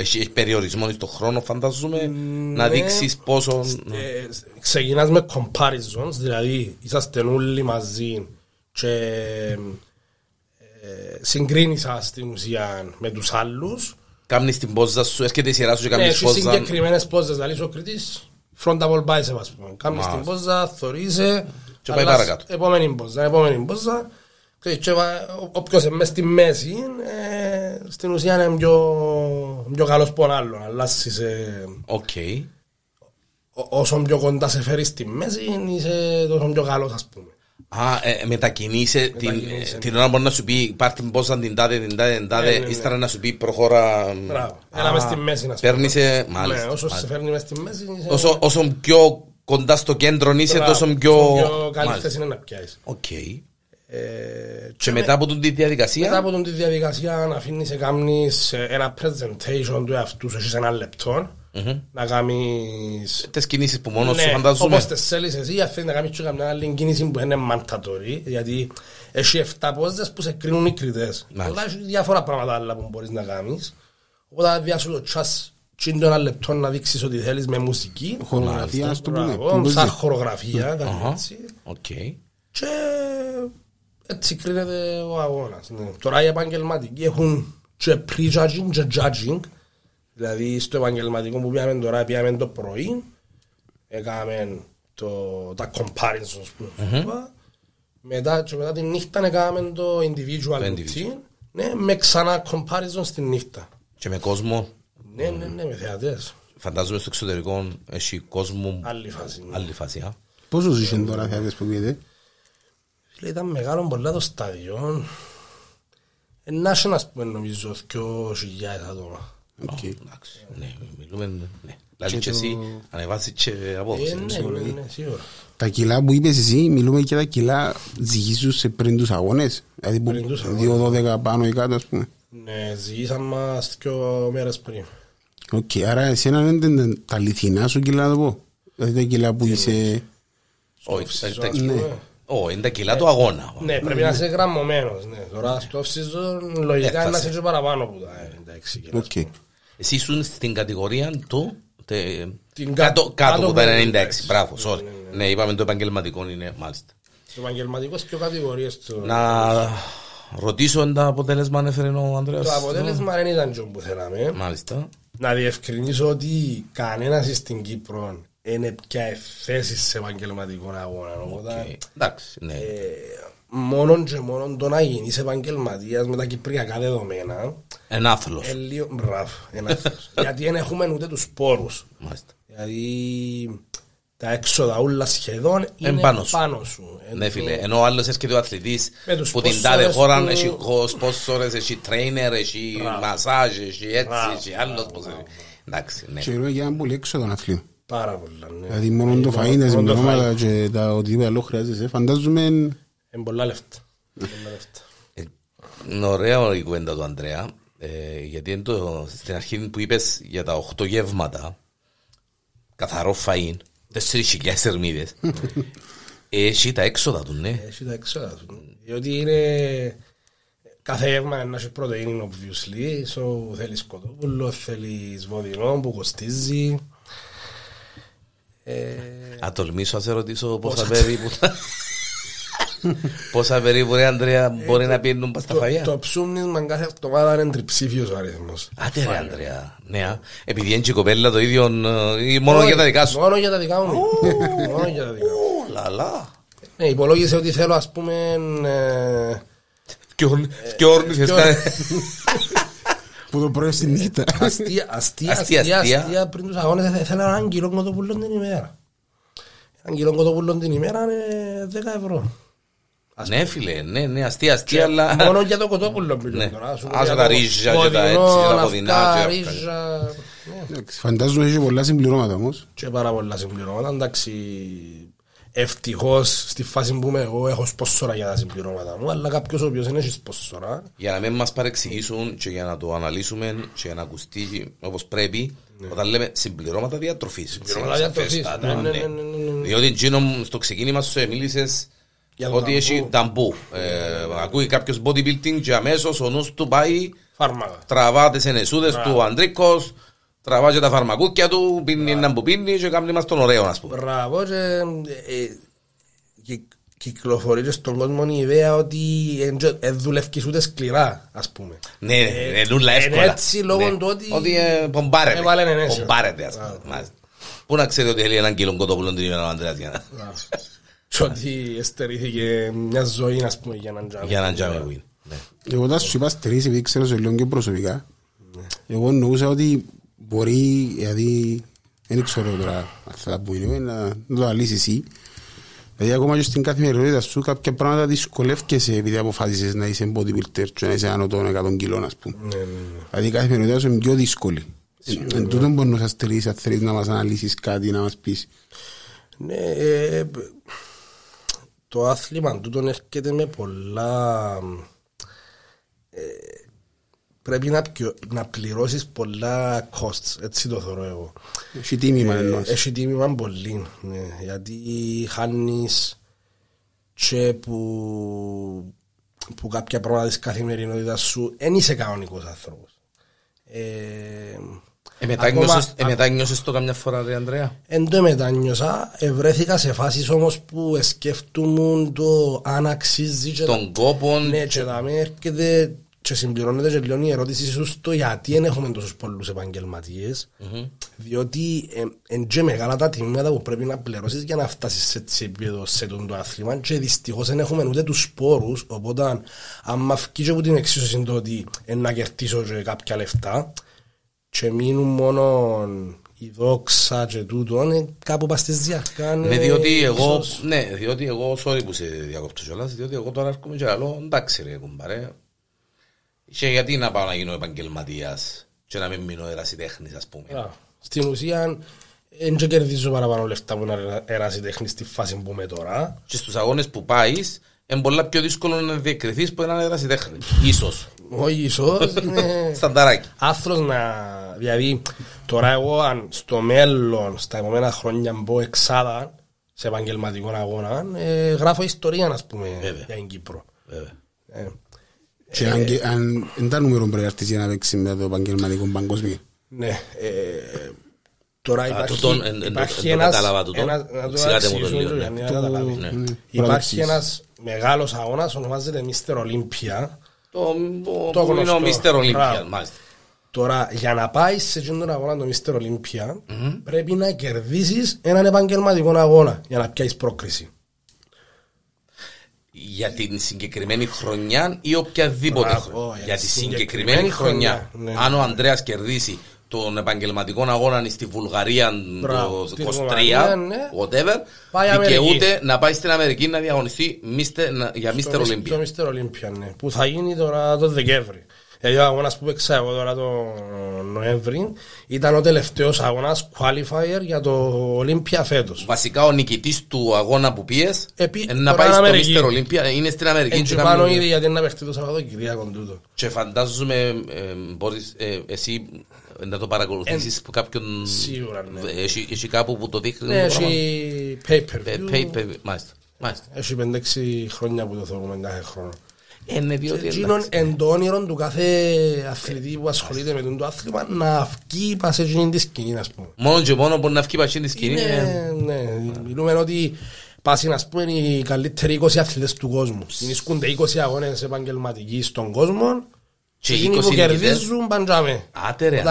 έχεις περιορισμό στον χρόνο, φαντάζομαι, ναι. να δείξεις πόσο... Ε, ξεκινάς με comparisons, δηλαδή είσαστε όλοι μαζί και... συγκρίνησα στην ουσία με τους άλλους. Κάμνεις την πόζα σου, έρχεται η σειρά σου και κάμνεις πόζα. Έχεις συγκεκριμένες πόζες, δηλαδή είσαι ο κριτής frontal bicep, ας πούμε. Κάμνεις την πόζα, θωρείσαι, αλλά επόμενη πόζα, επόμενη πόζα. Όποιος είναι μέσα στη μέση, στην ουσία είναι πιο καλός πον άλλον. Αλλάσεις όσο πιο κοντά σε φέρεις στη μέση, είσαι τόσο πιο καλός, ας πούμε. Α, ε, μετακινείσαι την, την ώρα μπορεί να σου πει πάρ' την πόσα την τάδε, την τάδε, την τάδε, ναι, ύστερα ναι. να σου πει προχώρα. Μπράβο, έλα μες στη μέση να σου παίρνεις. Μάλιστα. Ναι, όσο σε φέρνει μες στη μέση είσαι... όσο, όσο πιο κοντά στο κέντρο είσαι, μπράβο, τόσο πιο... πιο καλύτερα είναι να πιάσεις. Οκ. Okay. Ε, και, και με... μετά από τη διαδικασία... Μετά από τη διαδικασία να αφήνεις να κάνεις ένα presentation του εαυτού σου σε ένα λεπτό. Mm-hmm. Να κάνεις τις κινήσεις που μόνος ναι, σου φαντάζομαι. Όπως τις θέλεις εσύ, αφήνει να κάνεις καμιά άλλη κίνηση που είναι mandatory. Γιατί έχει εφτά πόζες που σε κρίνουν οι κριτές. Αλλά έχει διάφορα πράγματα άλλα που μπορείς να κάνεις. Οπότε διάσου το τσάς τσίντο ένα λεπτό να δείξεις ότι θέλεις με μουσική, χορογραφία, σαν χορογραφία. Και έτσι κρίνεται ο αγώνας. Τώρα οι επαγγελματικοί έχουν και pre-judging και judging. Δηλαδή στο επαγγελματικό που πήγαμε τώρα, πήγαμε το πρωί, έκαναμε τα comparisons που είπα, μετά και μετά τη νύχτα έκαναμε το individual routine, ναι, με ξανά comparisons τη νύχτα. Και με κόσμο. Ναι, ναι, ναι, με θεατές. Φαντάζομαι στο εξωτερικό έχει κόσμο. Άλλη φάση. Πόσο ζήσουν τώρα θεατές που πήγατε? Φίλε, ήταν μεγάλο πολλά το στάδιο. Ενάσχε ας πούμε νομίζω δυο χιλιάδες άτομα. Εντάξει, ναι, μιλούμε, ναι. Λάζει και εσύ, ανεβάζει και απόψε. Τα κιλά που είπες εσύ, μιλούμε και τα κιλά ζυγίζους πριν τους αγώνες. Δηλαδή δύο δώδεκα πάνω ή κάτω, ας πούμε. Ναι, ζυγίσαν μας δυο μέρες πριν. Οκ, άρα εσένα είναι τα αληθινά σου κιλά, το πω. Δηλαδή τα κιλά που είσαι... Όχι, είναι τα κιλά του αγώνα. Ναι, πρέπει να είσαι γραμμωμένος. Τώρα στο off-season λογικά να είσαι παραπάνω από τα ενενήντα έξι κιλά. Εσύ ήσουν στην κατηγορία του κάτω από τα ενενήντα έξι. Μπράβο, sorry. Ναι, είπαμε το επαγγελματικό είναι μάλιστα. Το επαγγελματικό σε ποιο κατηγορίες του... Να ρωτήσω τα αποτέλεσμα αν έφερε ο Ανδρέας. Το αποτέλεσμα δεν ήταν τζο που θέλαμε. Μάλιστα. Να διευκρινίσω ότι κανένας στην Κύπρο είναι πια θέσεις σε επαγγελματικό αγώνα. Okay. Εντάξει, ναι. ε, μόνον και μόνον το να γίνεις επαγγελματίας με τα κυπριακά δεδομένα εν άθλος. Ε, λίγο, μπράβο, εν άθλος. Γιατί δεν έχουμε ούτε τους πόρους. Μάλιστα. Γιατί τα έξοδα όλα σχεδόν είναι εν πάνω σου. Πάνω σου. Εν ναι, φίλε, ενώ ο άλλος έρχεται ο αθλητής που την τάδε χώραν, έχει σπόσορες, έχει τρέινερ, έχει μασάζ, έχει έτσι, έχει άλλος. Εντάξει, ναι. Και για να πολύ έξοδο αθλή. Πάρα πολλά, ναι. Δηλαδή μόνο το φαΐν, τα συμπτώματα και τα οτιδήποτε άλλο χρειάζεσαι, φαντάζομαι... Είναι πολλά λεφτά. Είναι ωραία η κουβέντα του Ανδρέα, γιατί στην αρχή που είπες για τα οκτώ γεύματα, καθαρό φαΐν, τέσσερις χιλιάδες ερμίδες, έχει τα έξοδα του, ναι. Έχει τα έξοδα του, διότι είναι... Κάθε γεύμα είναι να έχει πρωτεΐνη, obviously, θέλεις κοτόπουλο, θέλεις βοδινό που κοστίζει... Ε... Ατολμήσω να σε ρωτήσω πώς θα πέρι που θα... Πόσα περίπου, ρε Ανδρέα, μπορεί να πίνουν πασταφαγιά. Το ψούμνισμα κάθε εβδομάδα είναι τριψήφιος ο αριθμός. Άτε ρε Ανδρέα, ναι, επειδή είναι η κοπέλα το ίδιο ή μόνο για τα δικά σου? Μόνο για τα δικά μου. Μόνο για τα δικά μου. Λαλά. Υπολόγισε ότι θέλω, ας πούμε... Φτιόρνηθες τα... Που το πρωί στη νύχτα. Αστεία, αστεία, αστεία. Πριν τους αγώνες ήθελα έναν κιλό κοτοπούλων την ημέρα. Έναν κιλό κοτοπούλων την ημέρα είναι δέκα ευρώ. Ναι φίλε, ναι, ναι, αστεία, αστεία, αλλά... Μόνο για το κοτόπουλο μιλούν τώρα. Άσε τα ρίζα και τα έτσι, τα ποδινά. Φαντάζομαι έχει πολλά συμπληρώματα όμως. Και πάρα πολλά συμπληρώματα, εντάξει... Ευτυχώς στη φάση που είμαι εγώ έχω σπόσορα για τα συμπληρώματα μου, αλλά κάποιος ο οποίος δεν έχει σπόσορα. Για να μην μας παρεξηγήσουν και για να το αναλύσουμε και για να ακουστεί όπως πρέπει, ναι. Όταν λέμε συμπληρώματα διατροφής. Συμπληρώματα διατροφής. Ναι, ναι, ναι, ναι, ναι. Διότι Τζίνο, στο ξεκίνημα σου μίλησες ότι έχει ταμπού. Ε, ακούει κάποιος bodybuilding και αμέσως ο νους του πάει φάρμακα. Τραβά τις ενεσούδες του Ανδρίκος. Τραβάζει τα φαρμακούκια του, πίνει έναν που πίνει και κάνει μας τον ωραίο, ας πούμε. Μπράβο, και, ε, και κυκλοφορεί στον κόσμο η ιδέα ότι δεν δουλεύεις ούτε σκληρά, ας πούμε. Ναι, είναι λούλα εύκολα. Έτσι, λόγω ναι. Του ότι... Ότι ε, πομπάρεται, ε, πομπάρεται, ας πούμε. Ά, πού να ξέρει ότι έλεγε έναν κιλόν κοτόπουλον την ημέρα ο Ανδρέας για να... Και ότι εστερήθηκε μια ζωή, ας πούμε, για να τζάμε. Εγώ όταν σου είπα στερήσει, επειδή ξέρω σε λίγο και προσωπικά, εγώ νοούσα ότι μπορεί, γιατί δεν ξέρω τώρα αυτά που είναι, να το αλύσεις εσύ. Δηλαδή ακόμα και στην καθημερινότητα σου κάποια πράγματα δυσκολεύκεσαι επειδή αποφάσισες να είσαι bodybuilder και να είσαι άνω των εκατό κιλών, ας πούμε. Δηλαδή η καθημερινότητα σου είναι πιο δύσκολη. Εν τούτο μπορεί να σας τελείς, αν θέλεις να μας αναλύσεις κάτι, να μας πεις. Ναι, το άθλημα τούτον έρχεται με πολλά... Πρέπει να, να πληρώσεις πολλά costs, έτσι το θεωρώ εγώ. Έχει τίμημα εννοώ. Έχει τίμημα πολύ, ναι, γιατί χάνεις και που, που κάποια πράγματα της καθημερινότητας σου δεν είσαι κανονικός άνθρωπος. Ε, ε μετάνιωσες ε, το καμιά φορά, ρε Ανδρέα? Εν το μετάνιωσα, ευρέθηκα σε φάσεις όμως που σκέφτουμουν το αν αξίζει τον κόπο. Ναι, και να μην έρχεται... Και συμπληρώνεται και λοιπόν η ερώτηση σου στο γιατί δεν έχουμε τόσους πολλούς επαγγελματίες, mm-hmm. διότι είναι και μεγάλα τα τιμήματα που πρέπει να πληρώσεις για να φτάσεις σε τέτοιο επίπεδο σε τον το άθλημα και δυστυχώς δεν έχουμε ούτε τους σπόρους, οπότε αν μ' αυκεί και από την εξίσωση το ότι να κερδίσω και κάποια λεφτά και μείνουν μόνο η δόξα και τούτον, κάπου παστεζιά κάνε... Ναι, διότι εγώ, ίσως... ναι, διότι εγώ, sorry που σε διακόπτω κιόλας, διότι εγώ τώρα έρχομαι και λέω εντάξει ρε κουμπάρε, και γιατί να πάω να γίνω επαγγελματίας και να μην μείνω ερασιτέχνης, ας πούμε. Ά, στην ουσία, δεν κερδίζω παραπάνω λεφτά που είναι ερασιτέχνης στη φάση που είμαι τώρα. Και στους αγώνες που πάεις, είναι πολλά πιο δύσκολο να διακριθείς που έναν ερασιτέχνη. Ίσως. Όχι, ίσως. Είναι... Στανταράκι. Άθρος να... Δηλαδή, τώρα εγώ αν στο μέλλον, στα επόμενα χρόνια μπω εξάδα σε επαγγελματικό αγώνα, ε, γράφω ιστορία, ας πούμε, βέβαια. Για την Κύπρο. Και αν δεν τα νούμερο πρέπει να έρθεις για να παίξεις με το επαγγελματικό παγκόσμιο. Ναι. Τώρα υπάρχει ένας... Υπάρχει ένας μεγάλος αγώνας, ονομάζεται μίστερ Olympia. Το γνωστό. μίστερ Olympia, μάλιστα. Τώρα, για να πάει σε αυτόν τον αγώνα το μίστερ Olympia, πρέπει να κερδίσεις έναν επαγγελματικό αγώνα για να πιάσεις πρόκριση. Για την συγκεκριμένη χρονιά ή οποιαδήποτε Ραβώ, χρονιά. Για τη συγκεκριμένη, συγκεκριμένη χρονιά. Ναι. Αν ο Ανδρέας κερδίσει τον επαγγελματικό αγώνα στη Βουλγαρία Μπράβο, το είκοσι τρία, ναι. whatever, πάει δικαιούται Αμερική. Να πάει στην Αμερική να διαγωνιστεί για μίστερ Olympia. μίστερ Olympia, ναι. Που θα γίνει τώρα το Δεκέμβρη. Δηλαδή ο αγώνας που παίξα εγώ τώρα το Νοέμβρη ήταν ο τελευταίος αγώνας qualifier για το Olympia φέτος. Βασικά ο νικητής του αγώνα που πιες Επί... να πάει στο μίστερ Olympia, είναι στην Αμερική. Έτσι πάνω ήδη γιατί είναι να παίχτει το Σαββατοκυριακό τούτο. Και φαντάζομαι ε, μπορείς ε, εσύ να το παρακολουθήσεις ε, που κάποιον... Σίγουρα ναι. Έχει, έχει κάπου που το δείχνει. Ναι, έχει pay-per-view. Μάλιστα. Έχει πέντε έξι χρόνια που το θεωρούμε κάθε χρόνο. Εν το όνειρο του κάθε αθλητή που ασχολείται με το άθλημα να βγει πασέγινη τη σκηνή. Μόνο και μόνο μπορεί να βγει πασέγινη τη σκηνή. Ναι, μιλούμε ότι Πάση να πούμε οι καλύτεροι είκοσι αθλητές του κόσμου. Συνισκούνται είκοσι αγώνες επαγγελματικοί στον κόσμο και εκείνοι που κερδίζουν παντζάμε. Άτε ρε.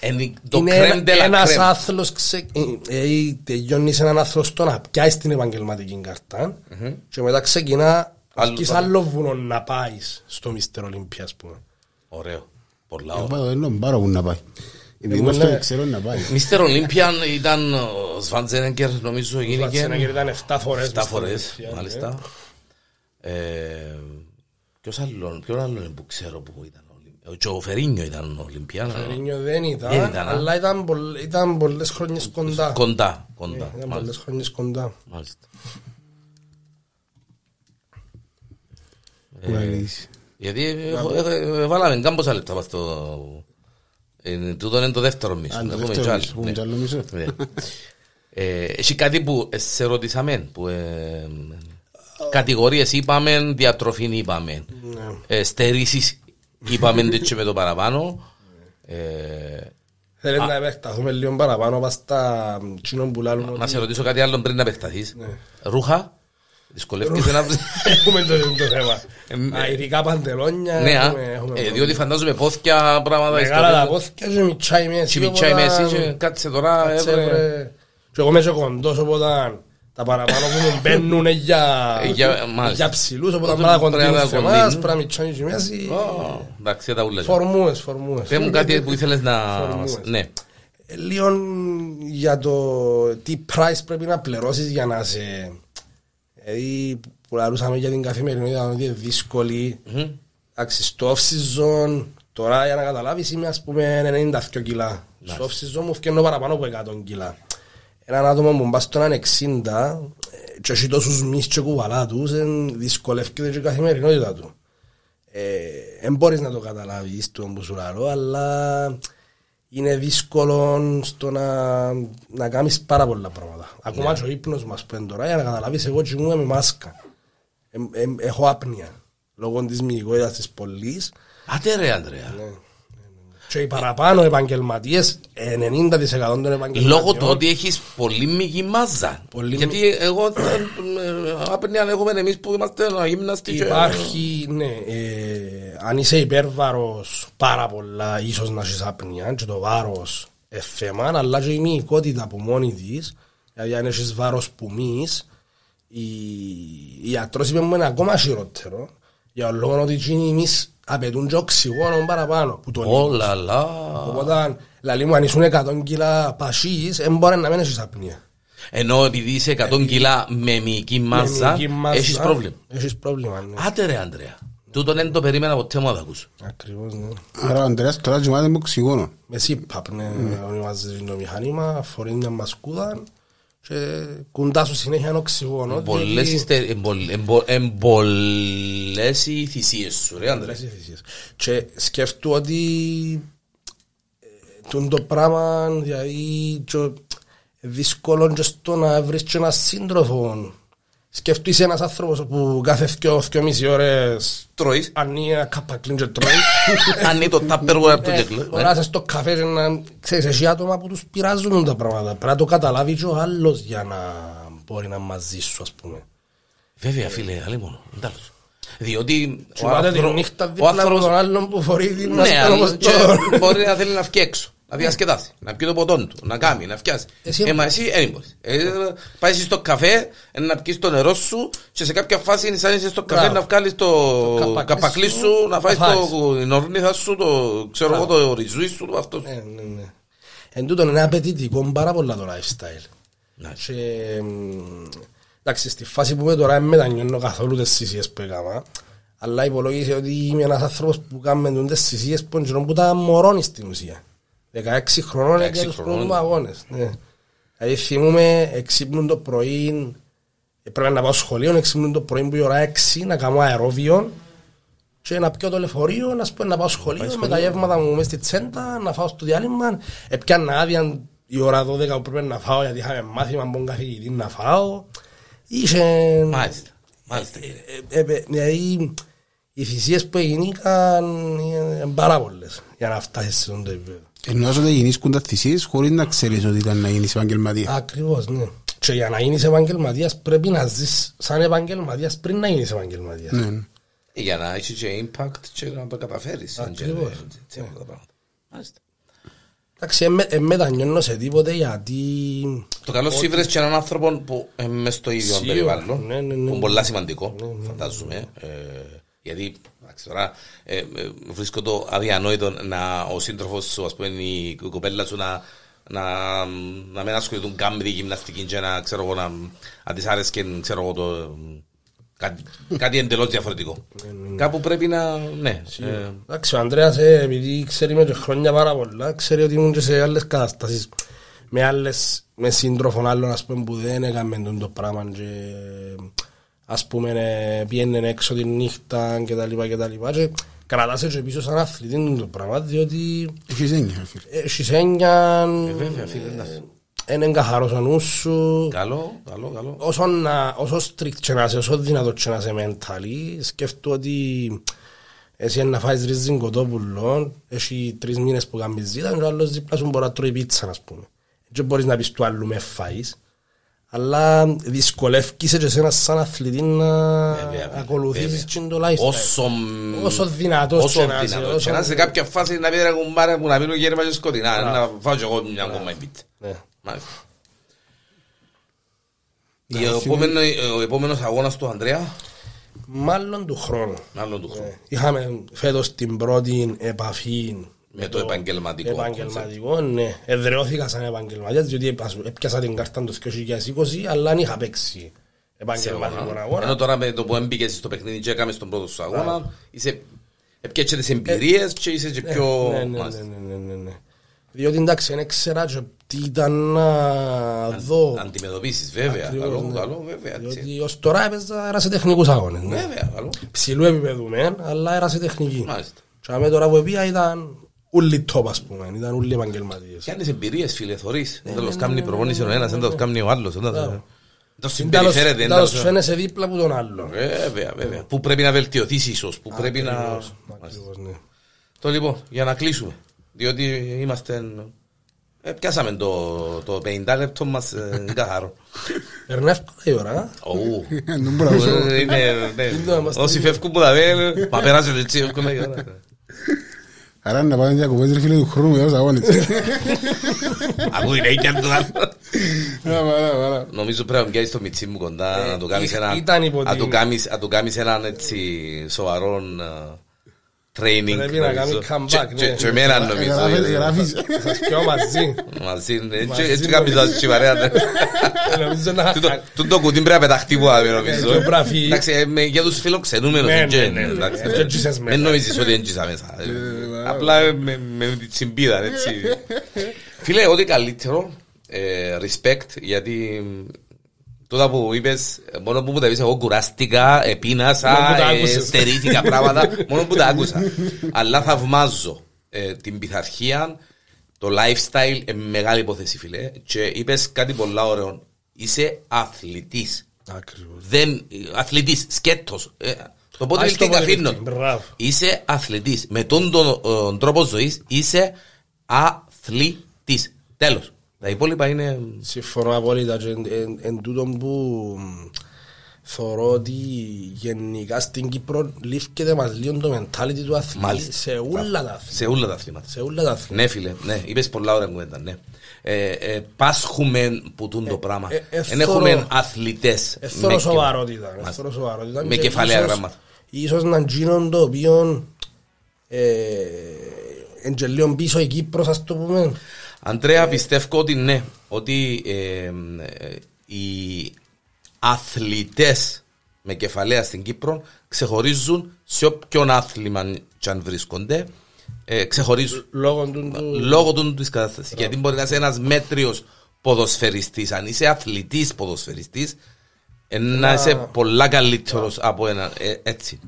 Είναι ένας άθλος, τελειώνεις έναν άθλο στο να πιάσεις την επαγγελματική καρτά και μετά ξεκινά ασκείς άλλο βουνό να πάει στο μίστερ Ολυμπία ας πούμε. Ωραίο. Πολλά ωραία. Εγώ δεν πάρω που να πάει. Μίστερ Olympia ήταν ο Σβαντζένεγκερ, νομίζω γίνηκε. Ο Σβαντζένεγκερ ήταν εφτά φορές. εφτά φορές, μάλιστα. Ποιος άλλον, ποιον άλλον που ξέρω που ήταν ο Φερίνιο ήταν ο Ολυμπιάνος. Ο Φερίνιο δεν ήταν, αλλά ήταν πολλές χρόνιες κοντά. Κοντά, κοντά. Ήταν πολλές χρόνιες κοντά. Μάλιστα. Γιατί βάλαμε κάμποσα λεπτά από αυτό. Τούτο είναι το δεύτερο μισό. Αν το δεύτερο μισό, πούμε κι άλλο μισό. Έχει κάτι που σε ρωτήσαμε, κατηγορίες είπαμε, διατροφήν είπαμε, στερήσεις είπαμε τέτοιο με το παραπάνω. Θέλετε να επεκταθούμε λίγο παραπάνω, πας στα τσινόν που λάλλουν. Να σε ρωτήσω κάτι άλλο πριν να επεκταθείς. Ρούχα. Δυσκολεύτηκε να βρει. Έχουμε το θέμα. Αερικά παντελόνια. Ναι, διότι φαντάζομαι πόθηκια πράγματα. Μεγάλα τα πόθηκια και μητσάει μέση. Μητσάει μέση, κάτσε τώρα. Και εγώ μέσω κοντός, οπότε τα παραπάνω που μου μπαίνουν για ψηλούς, οπότε πράγματα κοντρίνουν σε εμάς, πρέπει να μητσάνει και μέση. Εντάξει, τα ούλες. Φορμούες, φορμούες. Πες μου κάτι που ήθελες να... Ναι. Λίγο για το τι price πρέπει να πληρώσεις για να σε... Δηλαδή πουλαρούσαμε για την καθημερινότητα ότι είναι δύσκολη, στο off-season, τώρα για να καταλάβεις είμαι ας πούμε ενενήντα κιλά. Στο off-season μου φτιάχνω παραπάνω από εκατό κιλά. Έναν άτομο που μπας στον εξήντα και όχι τόσους μυς και κουβαλά τους, δυσκολεύεται και η καθημερινότητα του. Δεν μπορείς να το καταλάβεις τον μπουσουραρό, αλλά είναι δύσκολο στο να, να κάνεις πάρα πολλά πράγματα. Ακόμα yeah. και ο ύπνος μας πέντε τώρα, για να καταλάβεις, εγώ κοιμούμαι με μάσκα. Ε, ε, έχω άπνοια, λόγω της μυϊκότητας της πολλής. Άτε ρε, Ανδρέα. Ναι. Και οι παραπάνω επαγγελματίες, ενενήντα τοις εκατό των επαγγελματιών. Λόγω του ότι έχεις πολύ μυϊκή μάζα. Πολύ... Γιατί εγώ άπνοια έχουμε εμείς που είμαστε ένα γυμναστή. Υπάρχει, ναι... Ε, αν είσαι υπέρβαρος πάρα πολλά, ίσως να έχεις άπνοια και το βάρος εφέμα, αλλά και η μυϊκότητα από μόνη της, γιατί αν έχεις βάρος που μυείς, η, η ιατρός είπε μου είναι ακόμα χειρότερο, για τον λόγο ότι οι μυείς απαιτούν και οξυγόνο παραπάνω, που το λίπος. Οπότε, λαλί μου, αν ήσουν εκατό κιλά πασίς, δεν μπορεί να μην έχεις άπνοια. Ενώ επειδή είσαι εκατό κιλά με μυϊκή μάζα, έχεις πρόβλημα. Έχεις πρόβλημα, ναι. Άτε ρε, Ανδρέα. Τούτον δεν το περίμενα ποτέ μου να το ακούσω. Ακριβώς, ναι. Άρα ο Ανδρέας τώρα κοιμάται με οξυγόνο. Με ΣΥΠΑΠ, ναι. Ονομάζει το μηχανήμα, φορεί μια μασκούδα και κουντά σου συνέχεια οξυγόνο. Εμπολές οι θυσίες σου, ρε Ανδρέα. Και σκέφτου ότι το πράγμα δηλαδή δύσκολο και στο να βρεις και έναν σύντροφο. Σκεφτεί είσαι ένας άνθρωπος που κάθε δυόμισι ώρες τρώει. Ανεί ένα καπακλίν και τρώει. Ανεί το τάπερουερ του τεκλού. Οράζεις το καφέ και να ξέρεις εσύ άτομα που τους πειράζουν τα πράγματα. Πρέπει να το καταλάβει και ο άλλος για να μπορεί να μαζί σου ας πούμε. Βέβαια φίλε, άλλη μόνο. Διότι ο άνθρωπος των άλλων που φορεί την αστρομοστόρ μπορεί να θέλει να βγει έξω. Να διασκεδάσει, να πιει το ποτόν του, να κάνει, να φτιάσει. Έμα εσύ ένιμπος. Πάει στο καφέ, να πιεις το νερό σου και σε κάποια φάση είναι σαν είσαι στο καφέ να βγάλεις το καπακλί σου, να φάεις την ορνήθα σου, το ριζούι σου, αυτό σου. Εν τούτον είναι απαιτητικό πάρα πολλά το lifestyle. Εντάξει, στη φάση που είμαι τώρα δεν μετανιώνω καθόλου τις θυσίες που έκανα. Αλλά υπολόγισε ότι είμαι ένας άνθρωπος που κάνουμε τις θυσίες που τα μωρώνει στην ουσία. δεκαέξι χρονών έκανε τους πρώτους αγώνες. Δηλαδή θυμούμε εξύπνουν το πρωί, πρέπει να πάω σχολείο, εξύπνουν το πρωί που η ώρα έξι να κάνω αερόβιο και να πιω το λεωφορείο, να πάω σχολείο, με τα γεύματα μου μέσα στη τσέντα, να φάω στο διάλειμμα, έπιανα άδεια η ώρα δώδεκα που πρέπει να φάω γιατί είχαμε μάθημα από τον καθηγητή να φάω. Μάλιστα, μάλιστα. Δηλαδή οι θυσίες που έγιναν είναι πάρα πολλές για να φτάσεις σε αυτό το επίπεδο. Ενώ όσο δεν γίνεις κοντά θυσίες χωρίς να ξέρεις ότι ήταν να γίνεις επαγγελματία. Ακριβώς, ναι. Και για να γίνεις επαγγελματίας πρέπει να ζεις σαν επαγγελματίας πριν να γίνεις επαγγελματίας. Ναι. Για να έχεις και impact και να το καταφέρεις. Ακριβώς. Εντάξει, εμμετανιώνω σε τίποτε γιατί... Το καλό σύμβρες και έναν άνθρωπο που μες στο ίδιο περιβάλλον, που είναι πολύ σημαντικό, φαντάζομαι. Γιατί τώρα βρίσκω το αδιανόητο να ο σύντροφος σου, ας πούμε, η κοπέλα σου να... να, να μην ασχοληθούν καν με τη γυμναστική και να, ξέρω εγώ, να, να της άρεσκεν, ξέρω εγώ, το, κάτι, κάτι εντελώς διαφορετικό. Κάπου πρέπει να, ναι. Εντάξει, ο Ανδρέας, επειδή ξέρει με χρόνια πάρα πολλά, ξέρει ότι ήμουν και σε άλλες καταστάσεις, με άλλες, με σύντροφων άλλων, ας πούμε, που δεν έκαμε το πράγμα και, ας πούμε, πιέννε έξω τη νύχτα και τα λοιπά και τα λοιπά. Κρατάσαι και πίσω σαν αθλητή είναι το πράγμα, διότι... Έχεις έννοια, φίλε. Έχεις έννοια... Ε, βέβαια, φίλε, εντάξει. Είναι καθαρός ο νους σου. Καλό, καλό, καλό. Όσο, να, όσο strict και να είσαι, όσο δυνατό και να είσαι mentally, σκέφτω ότι εσύ να φάεις ρύζιν κοτόπουλο, έχει τρεις μήνες που κάνεις ζήτα, και ο άλλος δίπλα σου μπορεί να τρώει πίτσα, ας πούμε. Και μπορείς να πεις του άλλου με φάεις. Αλλά δυσκολεύκησε και εσένα σαν αθλητή να ακολουθήσεις το lifestyle. Όσο δυνατός και να είσαι. Και να σε κάποια φάση να πει ένα κουμπάρα που να πίνω γέρμα και σκοτεινά. Να φάω και εγώ μια κομμάτι πίτα. Ο επόμενος αγώνας του Ανδρέα. Μάλλον του χρόνου. Είχαμε φέτος την πρώτη επαφή με το επαγγελματικό. Επαγγελματικό, ναι. Εδραιώθηκα σαν επαγγελματίας, διότι έπιασα την κάρτα το δύο χιλιάδες είκοσι, αλλά αν είχα παίξει επαγγελματικό αγώνα. Ενώ τώρα με το που έμπηκες στο παιχνίδι και έκαμε στον πρώτο σου αγώνα, έπιαξε τις εμπειρίες και είσαι και πιο... Ναι, ναι, ναι. Διότι εντάξει, δεν ξέρα τι ήταν να δω... Να αντιμετωπίσεις, βέβαια. Διότι ως τώρα έπαιζα ερασιτεχνικούς αγώνες. Ψηλού επίπεδου, αλλά ερασιτεχνική. Και αμέ τώρα που έπια ήταν... Ούλοι τόπ, ας πούμε, ήταν ούλοι επαγγελματίες. Κάνεις εμπειρίες, φίλε, θωρείς. Δεν τους κάνει προπονήσει ο ένας, δεν τους κάνει ο άλλος. Το συμπεριφέρεται. Δεν τους φαίνεσαι δίπλα από τον άλλον. Βέβαια, βέβαια. Πού πρέπει να βελτιωθείς ίσως, πού πρέπει να... Το λοιπόν, για να κλείσουμε. Διότι είμαστε... Πιάσαμε το πενήντα λεπτό μας καθαρό. Περνά εύκολα η ώρα. Όσοι φεύγουν που τα βέλ, μα περάσουν έτσι εύκολα η ώρα. Άρα να πάμε διακοπές, ρε φίλε, του χρόνου για τους αγώνες. Ακούει να είχε το άλλο. Νομίζω πρέπει να πιάσεις το μιτσί μου κοντά, να το κάνεις έναν έτσι σοβαρό training. Πρέπει να κάνει comeback. Και εμένα νομίζω. Σας πιω μαζί. Μαζί, έτσι κάνεις τα τσιβαρέα. Του το κουτί πρέπει να πεταχτεί που άδει νομίζω. Εντάξει, για τους φιλοξενούμενους. Δεν νομίζεις ότι δεν τσίσα μέσα. Απλά με τσιμπίδαν έτσι. Φίλε, ό,τι καλύτερο. Respect, γιατί... Τότε που είπες, μόνο που μου τα είπες εγώ κουράστηκα, επίνασα, στερήθηκα πράγματα, μόνο που τα άκουσα. Αλλά θαυμάζω την πειθαρχία, το lifestyle, μεγάλη υπόθεση φίλε. Και είπες κάτι πολλά ωραίο, είσαι αθλητής. Αθλητής, σκέτος. Το πότε είναι και καθήνω. Είσαι αθλητής. Με τον τρόπο ζωής είσαι αθλητής. Τέλος. Τα υπόλοιπα είναι... Συμφωνώ απόλυτα και εν, εν, εν τούτον που θεωρώ ότι γενικά στην Κύπρο λήφκεται μας λίγο το mentality του αθλητή σε όλα τα αθλήματα. Σε όλα τα αθλήματα. Ναι φίλε, ναι. Είπες πολλά ώρα κουβέντα, ναι. Ε, ε, πάσχουμε που τούν το πράγμα. Εν έχουμε αθλητές. Εθώρω σοβαρότητα. Με κεφαλαία γράμματα. Ίσως να γίνουν το οποίο εντελείων πίσω η Κύπρος, ας το πούμε. Ανδρέα, πιστεύω ότι ναι, ότι ε, ε, οι αθλητές με κεφαλαία στην Κύπρο ξεχωρίζουν σε όποιον άθλημα και αν βρίσκονται, ε, ξεχωρίζουν λόγω του της κατάστασης. Γιατί μπορεί να είσαι ένας μέτριος ποδοσφαιριστής, αν είσαι αθλητής ποδοσφαιριστής, ε, να είσαι πολλά καλύτερος από έναν ε, έτσι.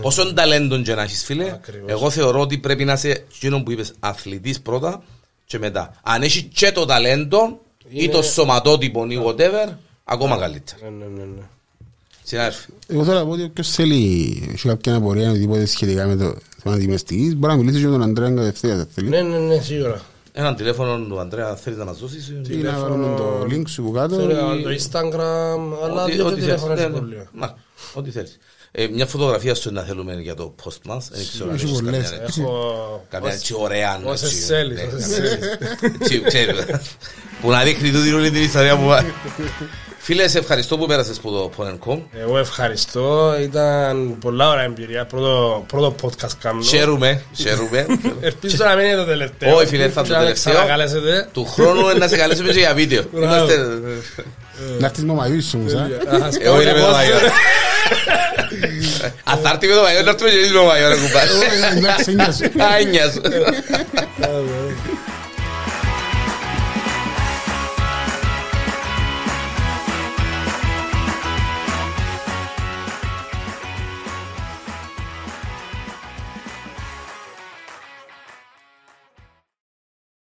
Όσον ταλέντον και να έχεις φίλε, εγώ θεωρώ ότι πρέπει να είσαι εκείνο που είπες αθλητής πρώτα, και μετά. Αν έχει και το ταλέντο είναι... ή το σωματότυπο ή whatever, ακόμα καλύτερα. Ναι, ναι, ναι. Συνάδελφοι. Εγώ θέλω να πω ότι όποιος θέλει κάποια απορία σχετικά με το θέμα της γυμναστικής, μπορεί να μιλήσει και με τον Ανδρέα κατευθείαν. Ναι, ναι, ναι, σίγουρα. Έναν τηλέφωνο του Ανδρέα θέλει να μας δώσεις. Να βάλουμε το link σου κάτω. Το Instagram, αλλά δύο τηλέφωνα σου πολύ. Ό,τι θέλεις. Μια φωτογραφία σου να θέλουμε για το post μας. Καμιά έτσι ωραία. Όσες θέλεις. Που να δείχνει τούτη όλη την ιστορία που πάει. Φίλε, σε ευχαριστώ που πέρασες από το Pod τελεία com. Εγώ ευχαριστώ. Ήταν πολλά ωραία εμπειρία. Πρώτο, πρώτο podcast κάνω. Χαίρομαι. Ελπίζω να μην είναι το τελευταίο. Όχι, φίλε, θα το τελευταίο. Του χρόνου να σε καλέσουμε και για βίντεο. Να έρθεις με το μαγιό σου. Εγώ είμαι με το μαγιό. Αν θα έρθει με το μαγιό, να έρθουμε και εμείς με το μαγιό. Άνοιας.